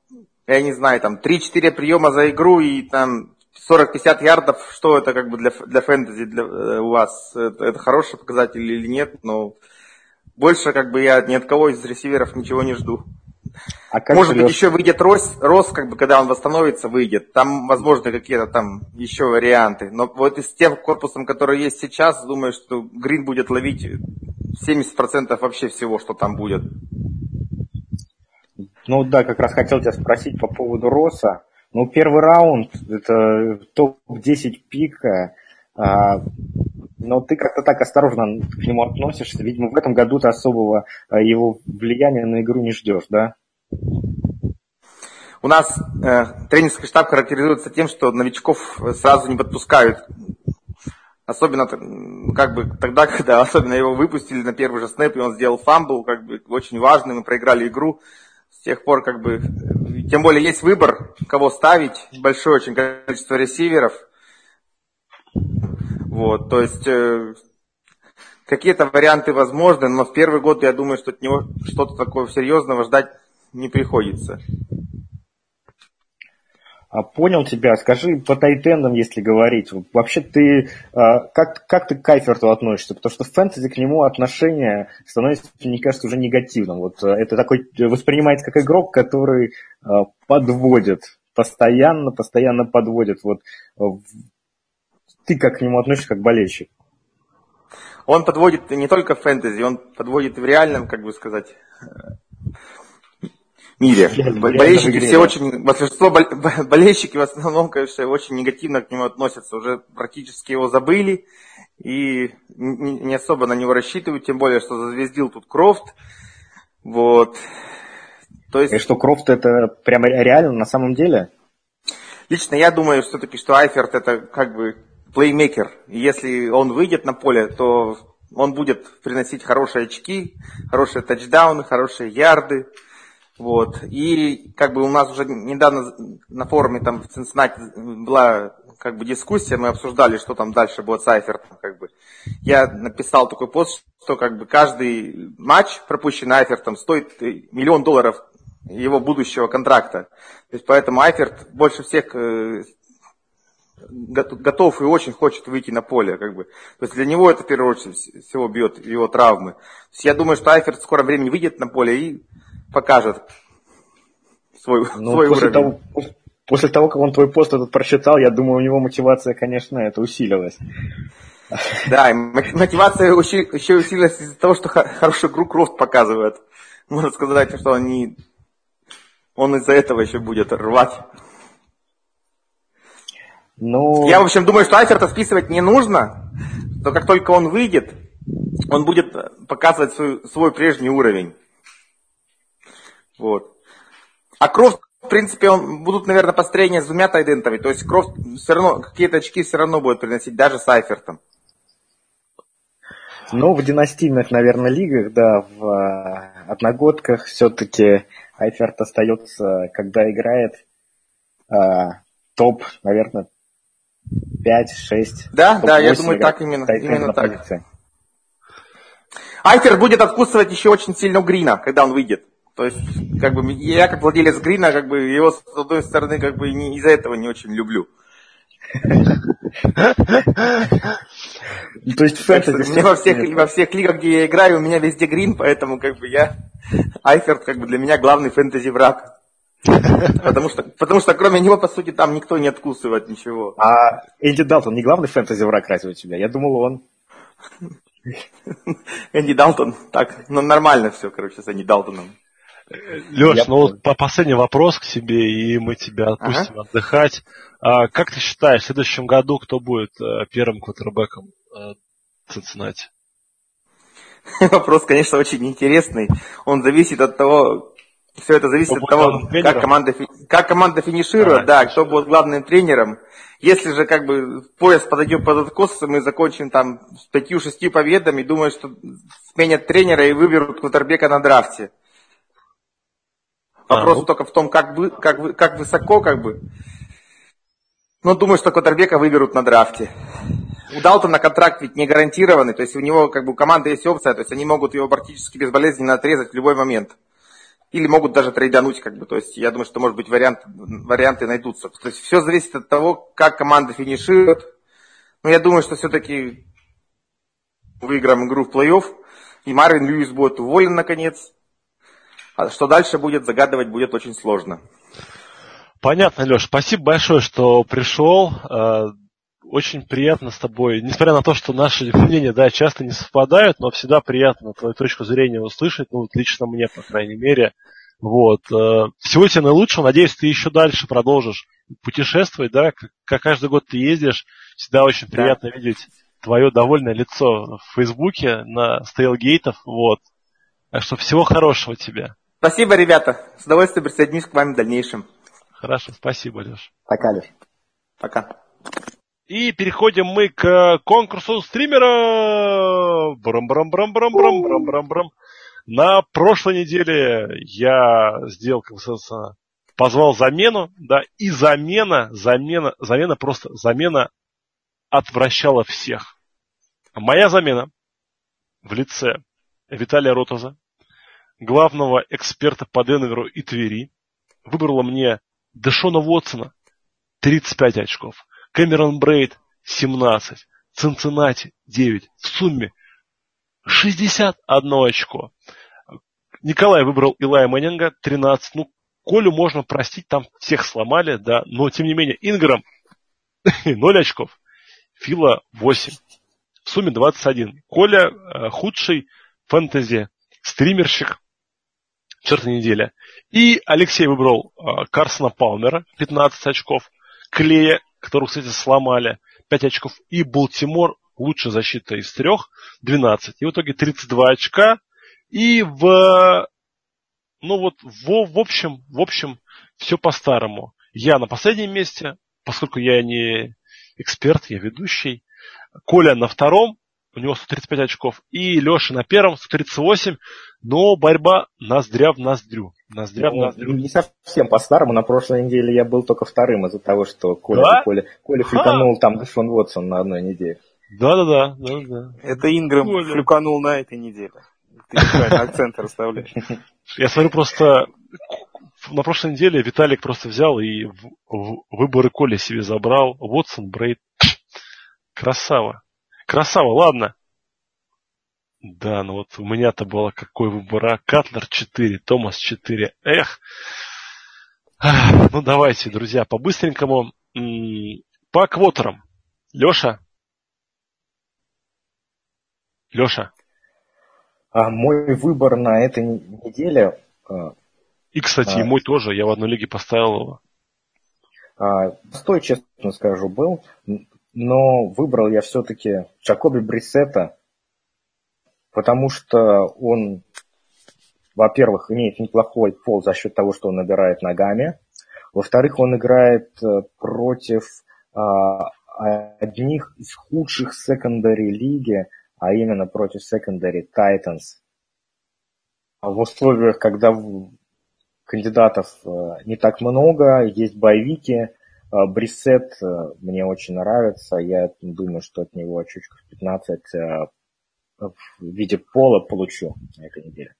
я не знаю, там, 3-4 приема за игру и там 40-50 ярдов, что это как бы для фэнтези у вас? Это хороший показатель или нет? Но больше как бы я ни от кого из ресиверов ничего не жду. А как может быть, еще выйдет Росс, как бы, когда он восстановится, выйдет. Там, возможно, какие-то там еще варианты. Но вот с тем корпусом, который есть сейчас, думаю, что Грин будет ловить 70% вообще всего, что там будет. Ну да, как раз хотел тебя спросить по поводу Росса. Ну, первый раунд, это топ-10 пика, но ты как-то так осторожно к нему относишься. Видимо, в этом году ты особого его влияния на игру не ждешь, да? У нас тренерский штаб характеризуется тем, что новичков сразу не подпускают. Особенно как бы тогда, когда особенно его выпустили на первый же снэп, и он сделал фамбл, как бы очень важный, мы проиграли игру. С тех пор, как бы, тем более есть выбор, кого ставить, большое очень количество ресиверов. Вот, то есть, какие-то варианты возможны, но в первый год, я думаю, что от него что-то такого серьезного ждать не приходится. Понял тебя. Скажи по тайтендам, если говорить. Вообще ты, как ты к Кайферту относишься? Потому что в фэнтези к нему отношение становится, мне кажется, уже негативным. Вот это такой воспринимается как игрок, который подводит, постоянно подводит. Вот ты как к нему относишься, как болельщик? Он подводит не только в фэнтези, он подводит и в реальном, как бы сказать, мире. Болельщики все очень, большинство болельщики в основном, конечно, очень негативно к нему относятся, уже практически его забыли и не особо на него рассчитывают, тем более, что зазвездил тут Крофт. Вот. То есть... И что Крофт это прямо реально на самом деле? Лично я думаю все-таки, что Айферт это как бы плеймейкер. И если он выйдет на поле, то он будет приносить хорошие очки, хорошие тачдауны, хорошие ярды. Вот. И как бы у нас уже недавно на форуме там в Цинциннати была как бы дискуссия, мы обсуждали, что там дальше будет с Айфертом, как бы. Я написал такой пост, что как бы каждый матч, пропущенный Айфертом, стоит $1 миллион его будущего контракта. То есть поэтому Айферт больше всех готов и очень хочет выйти на поле, как бы. То есть для него это в первую очередь всего бьет его травмы. То есть я думаю, что Айферт в скором времени выйдет на поле и покажет свой уровень. После того, как он твой пост этот прочитал, я думаю, у него мотивация, конечно, это усилилась. Да, мотивация еще усилилась из-за того, что хороший игру Крофт показывает. Можно сказать, что он из-за этого еще будет рвать. Но... Я, в общем, думаю, что Айферта списывать не нужно, но как только он выйдет, он будет показывать свой прежний уровень. Вот. А Крофт, в принципе, будут, наверное, построения с двумя тайдентами. То есть Крофт все равно, какие-то очки все равно будет приносить, даже с Айфертом. Ну, в династийных, наверное, лигах, да, в одногодках все-таки Айферт остается, когда играет топ, наверное, 5-6. Да, я думаю, так именно так. Позиции. Айферт будет откусывать еще очень сильно у Грина, когда он выйдет. То есть, как бы, я как владелец Грина, как бы, его с одной стороны, как бы, не, из-за этого не очень люблю. То есть, во всех лигах, где я играю, у меня везде Грин, поэтому, как бы, я... Айферт, как бы, для меня главный фэнтези-враг. Потому что кроме него, по сути, там никто не откусывает ничего. А Энди Далтон не главный фэнтези-враг разве у тебя? Я думал, он... Энди Далтон, так, ну, нормально все, короче, с Энди Далтоном. Леш, последний вопрос к тебе, и мы тебя отпустим отдыхать. А, как ты считаешь, в следующем году кто будет первым квотербэком Цинциннати? Вопрос, конечно, очень интересный. Он зависит от того, все это зависит от того, как команда финиширует, кто будет главным тренером. Если же как бы пояс подойдет под откос, мы закончим там с 5-6 победами, думаю, что сменят тренера и выберут квотербека на драфте. Вопрос только в том, как высоко, как бы. Но думаю, что квотербека выберут на драфте. У Далтона контракт ведь не гарантированный, то есть у него как бы у команды есть опция, то есть они могут его практически безболезненно отрезать в любой момент. Или могут даже трейдануть, как бы. То есть я думаю, что, может быть, варианты найдутся. То есть все зависит от того, как команда финиширует. Но я думаю, что все-таки выиграем игру в плей-офф, и Марвин Льюис будет уволен наконец. А что дальше будет, загадывать будет очень сложно. Понятно, Леш. Спасибо большое, что пришел. Очень приятно с тобой. Несмотря на то, что наши мнения, да, часто не совпадают, но всегда приятно твою точку зрения услышать. Ну, лично мне, по крайней мере. Вот. Всего тебе наилучшего. Надеюсь, ты еще дальше продолжишь путешествовать, да? Как каждый год ты ездишь. Всегда очень приятно видеть твое довольное лицо в Фейсбуке, на стейлгейтах. Вот. Так что всего хорошего тебе. Спасибо, ребята. С удовольствием присоединюсь к вам в дальнейшем. Хорошо, спасибо, Леш. Пока, Леш. Пока. И переходим мы к конкурсу стримера. Брам-брам-брам-брам-брам-брам-брам-брам. На прошлой неделе я сделал, как бы, позвал замену, да, и замена отвращала всех. Моя замена в лице Виталия Ротоза, главного эксперта по Денверу и Твери, выбрала мне Дешона Уотсона 35 очков, Кэмерон Брейд 17, Цинциннати 9, в сумме 61 очко. Николай выбрал Илая Мэннинга 13, ну, Колю можно простить, там всех сломали, да, но тем не менее Инграм 0 очков, Фила 8, в сумме 21. Коля худший фэнтези-стримерщик черта недели. И Алексей выбрал Карсона Палмера, 15 очков, Клея, которого, кстати, сломали, 5 очков, и Балтимор, лучшая защита из трех, 12. И в итоге 32 очка. И в общем, все по-старому. Я на последнем месте, поскольку я не эксперт, я ведущий. Коля на втором, у него 135 очков. И Леша на первом, 138. Но борьба ноздря в ноздрю. Не совсем по-старому. На прошлой неделе я был только вторым из-за того, что Коля флюканул там Дешон Уотсон на одной неделе. Да. Это Инграм флюканул на этой неделе. Ты акцент расставляешь. Я смотрю, просто на прошлой неделе Виталик просто взял и выборы Коли себе забрал. Уотсон, Брейд. Красава, ладно. Да, ну вот у меня-то было какой выбор. Катлер 4, Томас 4. Эх. Ну давайте, друзья, по-быстренькому. По квотерам. Леша. Мой выбор на этой неделе. И, кстати, мой тоже. Я в одной лиге поставил его. Стой, честно скажу, был. Но выбрал я все-таки Джакоби Брисетта, потому что он, во-первых, имеет неплохой пол за счет того, что он набирает ногами. Во-вторых, он играет против одних из худших секондари лиги, а именно против секондари Тайтанс. В условиях, когда кандидатов не так много, есть боевики, Брисетт мне очень нравится. Я думаю, что от него очков 15 в виде пола получу на этой неделе.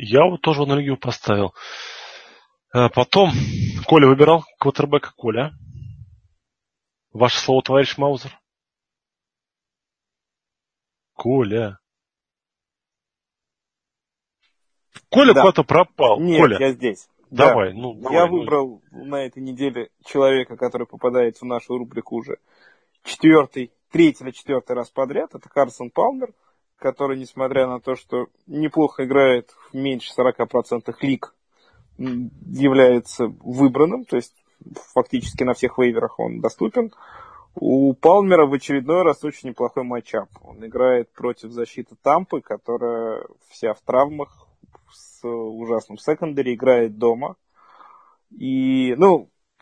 Я вот тоже в аналогию поставил. Потом Коля выбирал квотербека. Коля, ваше слово, товарищ Маузер. Коля. Коля куда-то пропал. Нет, Коля. Я здесь. Давай. Да. Я выбрал на этой неделе человека, который попадает в нашу рубрику уже третий или четвертый раз подряд. Это Карсон Палмер, который, несмотря на то, что неплохо играет в меньше 40% лиг, является выбранным, то есть фактически на всех вейверах он доступен. У Палмера в очередной раз очень неплохой матчап. Он играет против защиты Тампы, которая вся в травмах, с ужасным секондари, играет дома. И,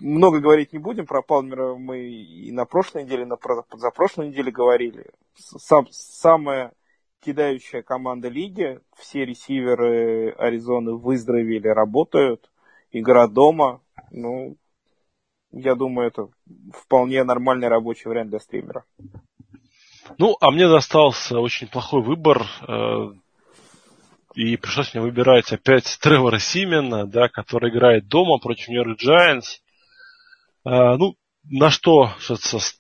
много говорить не будем. Про Палмера мы и на прошлой неделе, и на позапрошлой неделе говорили. Самая кидающая команда лиги. Все ресиверы Аризоны выздоровели, работают. Игра дома. Я думаю, это вполне нормальный рабочий вариант для стримера. А мне достался очень плохой выбор. И пришлось мне выбирать опять Тревора Симена, который играет дома против Нью-Йорк Джайантс. На что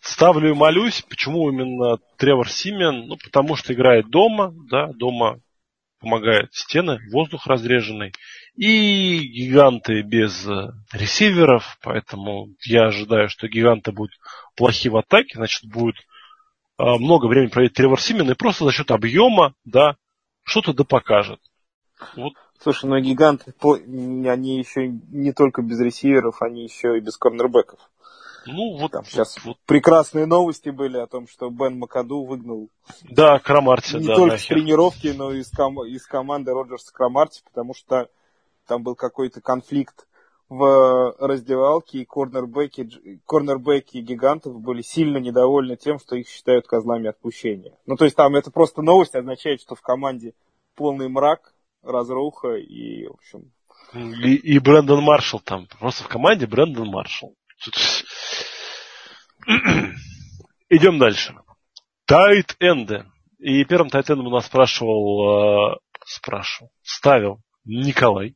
ставлю и молюсь. Почему именно Тревор Симен? Потому что играет дома. Дома помогают стены, воздух разреженный. И гиганты без ресиверов. Поэтому я ожидаю, что гиганты будут плохи в атаке. Значит, будет много времени проводить Тревор Симен. И просто за счет объема что-то покажет. Вот. Слушай, гиганты, они еще не только без ресиверов, они еще и без корнербэков. Сейчас прекрасные новости были о том, что Бен Макаду выгнал Крамарти, не только с тренировки, но и из команды Роджерса Крамарти, потому что там был какой-то конфликт в раздевалке, и корнербэки гигантов были сильно недовольны тем, что их считают козлами отпущения. Там это просто новость означает, что в команде полный мрак, разруха и, в общем... И Брэндон Маршалл там. Просто в команде Брэндон Маршалл. Идем дальше. Тайт-энды. И первым тайт-эндом у нас ставил Николай.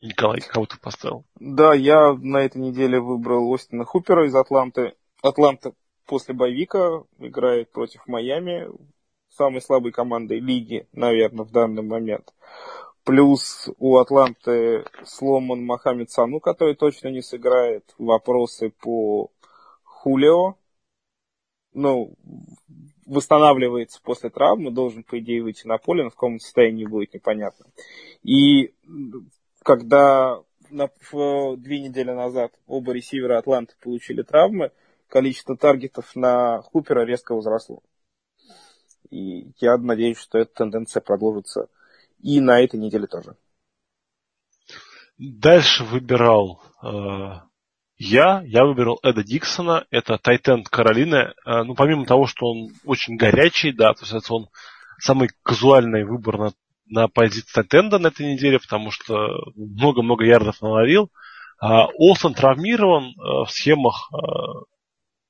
Николай, кого ты поставил? Да, я на этой неделе выбрал Остина Хупера из Атланты. Атланта после боевика играет против Майами. Самой слабой командой лиги, наверное, в данный момент. Плюс у Атланты сломан Мохаммед Сану, который точно не сыграет. Вопросы по Хулио. Восстанавливается после травмы, должен, по идее, выйти на поле, но в каком состоянии будет, непонятно. И когда 2 недели назад оба ресивера Атланты получили травмы, количество таргетов на Хупера резко возросло. И я надеюсь, что эта тенденция продолжится и на этой неделе тоже. Дальше выбирал я выбирал Эда Диксона, это тайтенд Каролины. Помимо того, что он очень горячий, то есть он самый казуальный выбор на позиции тайтенда на этой неделе, потому что много-много ярдов наловил. Олсен травмирован в схемах.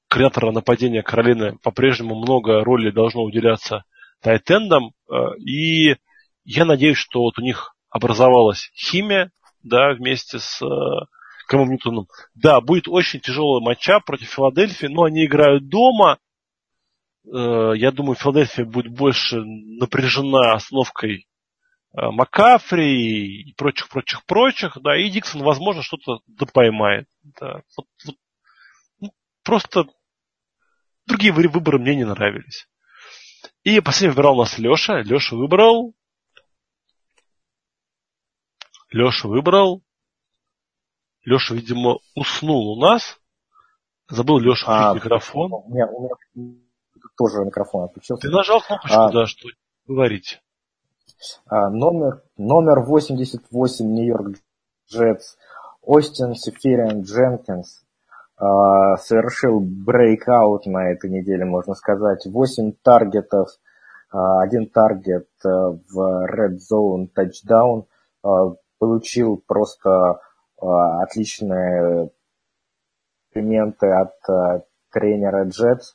Креатора нападения Каролины по-прежнему много роли должно уделяться тайтендам. И я надеюсь, что вот у них образовалась химия вместе с Кэмом Ньютоном. Да, будет очень тяжелый матчап против Филадельфии, но они играют дома. Я думаю, Филадельфия будет больше напряжена остановкой Маккафри и прочих. И Диксон, возможно, что-то допоймает. Просто другие выборы мне не нравились. И последний выбирал у нас Леша. Леша выбрал. Леша, видимо, уснул у нас. Забыл Леша включить микрофон. У меня тоже микрофон отключился. Ты нажал кнопочку, что говорить. Номер 88 Нью-Йорк Джетс. Остин Сефериан Дженкинс совершил брейкаут на этой неделе, можно сказать. 8 таргетов, 1 таргет в Red Zone тачдаун. Получил просто отличные комплименты от тренера Джетс.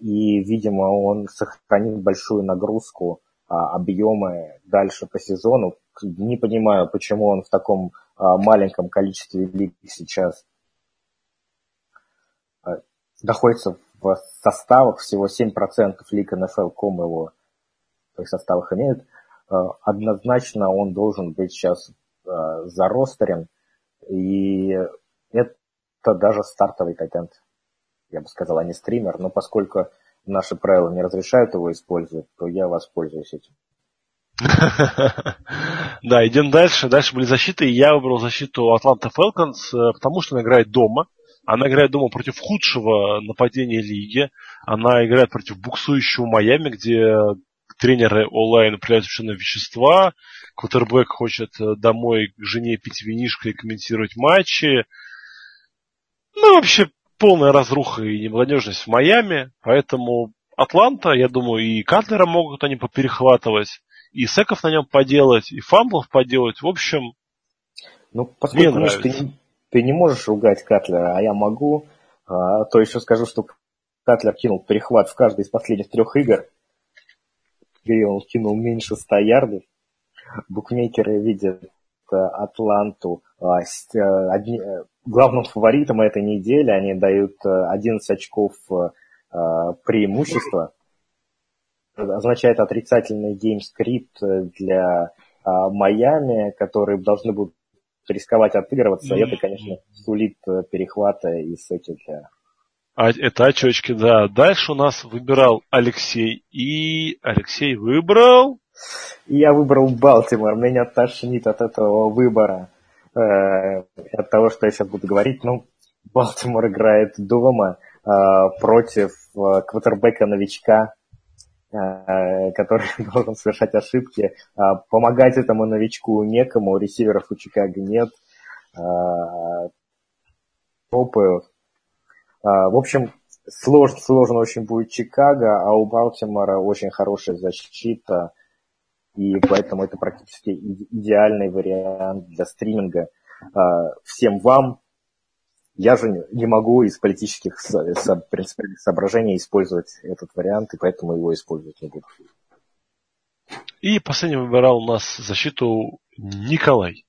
И, видимо, он сохранит большую нагрузку, объемы дальше по сезону, не понимаю, почему он в таком маленьком количестве лиг сейчас находится в составах. Всего 7% лиг NFL.com его в своих составах имеют. Однозначно он должен быть сейчас за ростером. И это даже стартовый тайтенд, я бы сказал, а не стример. Но поскольку наши правила не разрешают его использовать, то я воспользуюсь этим. Да, идем дальше. Дальше были защиты. Я выбрал защиту Атланта Фалконс, потому что она играет дома. Она играет дома против худшего нападения лиги. Она играет против буксующего Майами, где тренеры онлайн определяют совершенно вещества. Квотербэк хочет домой к жене пить винишко и комментировать матчи. Ну, вообще, полная разруха и неблагонадежность в Майами. Поэтому Атланта, я думаю, и Катлера могут они поперехватывать, и секов на нем поделать, и фамблов поделать. В общем, ну, поскольку мне ты не можешь ругать Катлера, а я могу, то еще скажу, что Катлер кинул перехват в каждой из последних трех игр, и он кинул меньше 100 ярдов. Букмекеры видят Атланту главным фаворитом этой недели. Они дают 11 очков преимущества. Означает отрицательный геймскрипт для Майами, которые должны будут рисковать отыгрываться. Это, конечно, сулит перехваты и секи для... Это очечки, да. Дальше у нас выбирал Алексей. И Алексей выбрал... Я выбрал Балтимор. Меня тошнит от этого выбора. От того, что я сейчас буду говорить. Ну, Балтимор играет дома против квотербека-новичка, который должен совершать ошибки. Помогать этому новичку некому. Ресиверов у Чикаго нет. Топы... В общем, сложно очень будет Чикаго, а у Балтимора очень хорошая защита, и поэтому это практически идеальный вариант для стриминга всем вам. Я же не могу из политических соображений использовать этот вариант, и поэтому его использовать не буду. И последний выбирал у нас защиту Николай.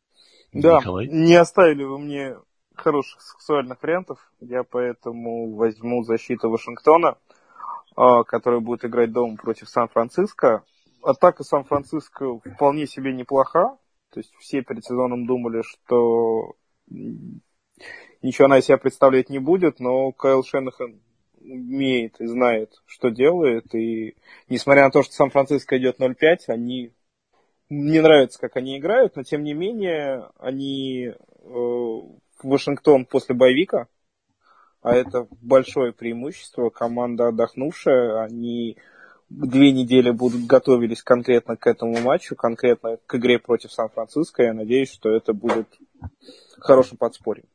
Да, Николай. Не оставили вы мне хороших сексуальных вариантов. Я поэтому возьму защиту Вашингтона, которая будет играть дома против Сан-Франциско. Атака Сан-Франциско вполне себе неплоха. То есть все перед сезоном думали, что ничего она из себя представлять не будет, но Кайл Шеннахан умеет и знает, что делает. И несмотря на то, что Сан-Франциско идет 0-5, они... Мне нравится, как они играют, но тем не менее они... Вашингтон после боевика, а это большое преимущество, команда отдохнувшая, они 2 недели будут готовились конкретно к этому матчу, конкретно к игре против Сан-Франциско, я надеюсь, что это будет хорошим подспорьем.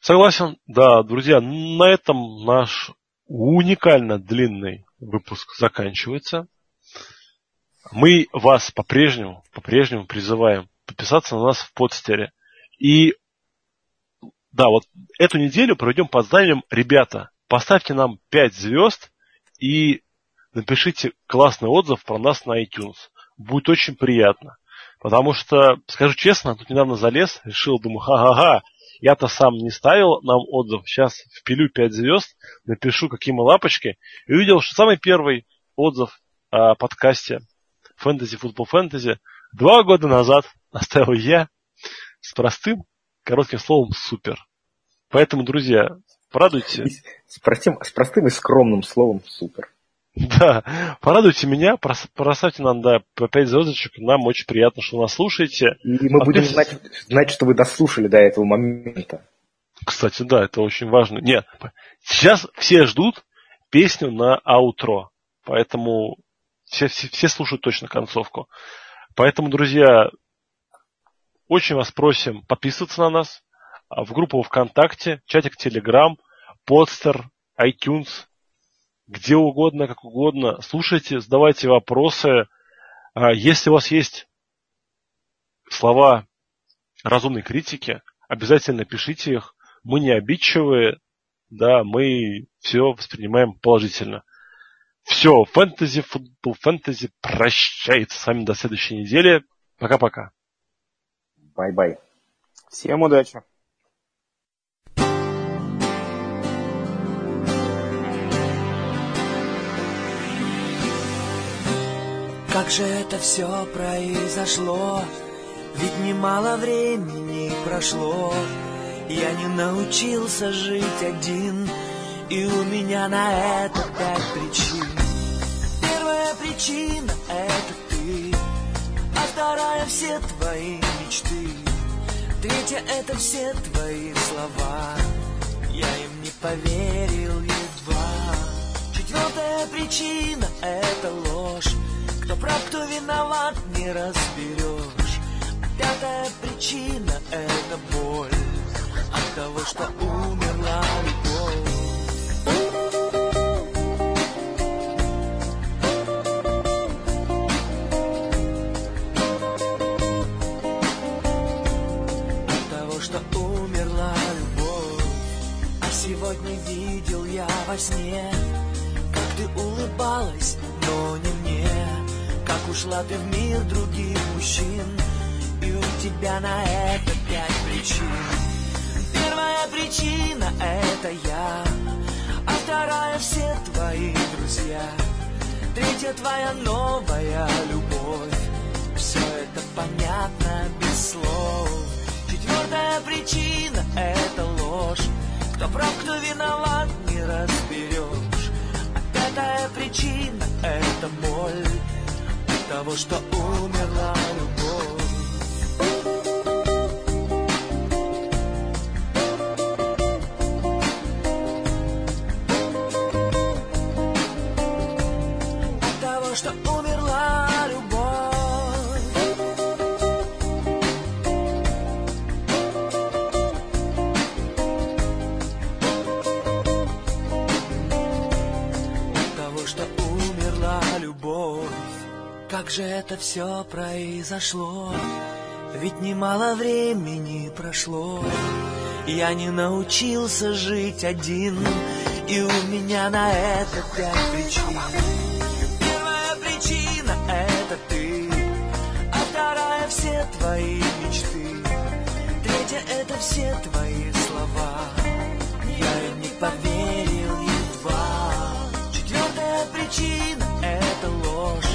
Согласен, да, друзья, на этом наш уникально длинный выпуск заканчивается. Мы вас по-прежнему призываем подписаться на нас в подстере. И да, вот эту неделю проведем под знаменем: ребята, поставьте нам 5 звезд и напишите классный отзыв про нас на iTunes. Будет очень приятно. Потому что, скажу честно, тут недавно залез, решил, думаю, я-то сам не ставил нам отзыв. Сейчас впилю 5 звезд, напишу, какие мы лапочки. И увидел, что самый первый отзыв о подкасте «Фэнтези, футбол, фэнтези» 2 года назад оставил я с простым, коротким словом «супер». Поэтому, друзья, порадуйте... С простым и скромным словом «супер». Да, порадуйте меня, проставьте нам, да, по 5 звездочек. Нам очень приятно, что нас слушаете. И мы будем знать, что вы дослушали до этого момента. Кстати, да, это очень важно. Нет, сейчас все ждут песню на аутро, поэтому все слушают точно концовку. Поэтому, друзья, очень вас просим подписываться на нас в группу ВКонтакте, чатик Телеграм, Подстер, iTunes, где угодно, как угодно. Слушайте, задавайте вопросы. Если у вас есть слова разумной критики, обязательно пишите их. Мы не обидчивые, да, мы все воспринимаем положительно. Все, фэнтези, футбол, фэнтези прощается с вами до следующей недели. Пока-пока. Бай-бай. Всем удачи. Как же это все произошло? Ведь немало времени прошло. Я не научился жить один, и у меня на это 5 причин. Первая причина — это ты, а вторая — все твои мечты. Третья — это все твои слова, я им не поверил едва. Четвертая причина — это ложь, кто прав, кто виноват, не разберешь. Пятая причина — это боль от того, что умерла любовь. Сегодня видел я во сне, как ты улыбалась, но не мне, как ушла ты в мир других мужчин, и у тебя на это 5 причин. Первая причина — это я, а вторая — все твои друзья, третья — твоя новая любовь, все это понятно без слов. Четвертая причина — это ложь, кто прав, кто виноват, не разберешь. А пятая причина — это боль от того, что умерла любовь. Как же это все произошло? Ведь немало времени прошло. Я не научился жить один, и у меня на это 5 причин. Первая причина — это ты, а вторая — все твои мечты. Третья — это все твои слова, я им не поверил едва. Четвертая причина — это ложь,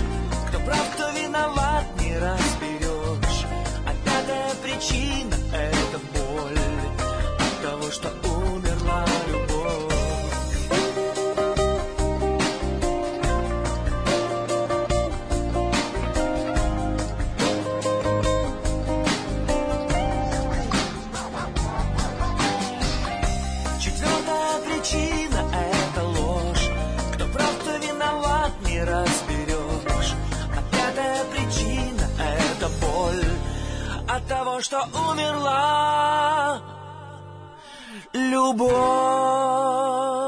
прав, кто виноват, не разберешь. А пятая причина — это боль от того, что умерла любовь. Четвертая причина — это ложь. Кто прав, кто виноват, не разберешь. От того, что умерла любовь.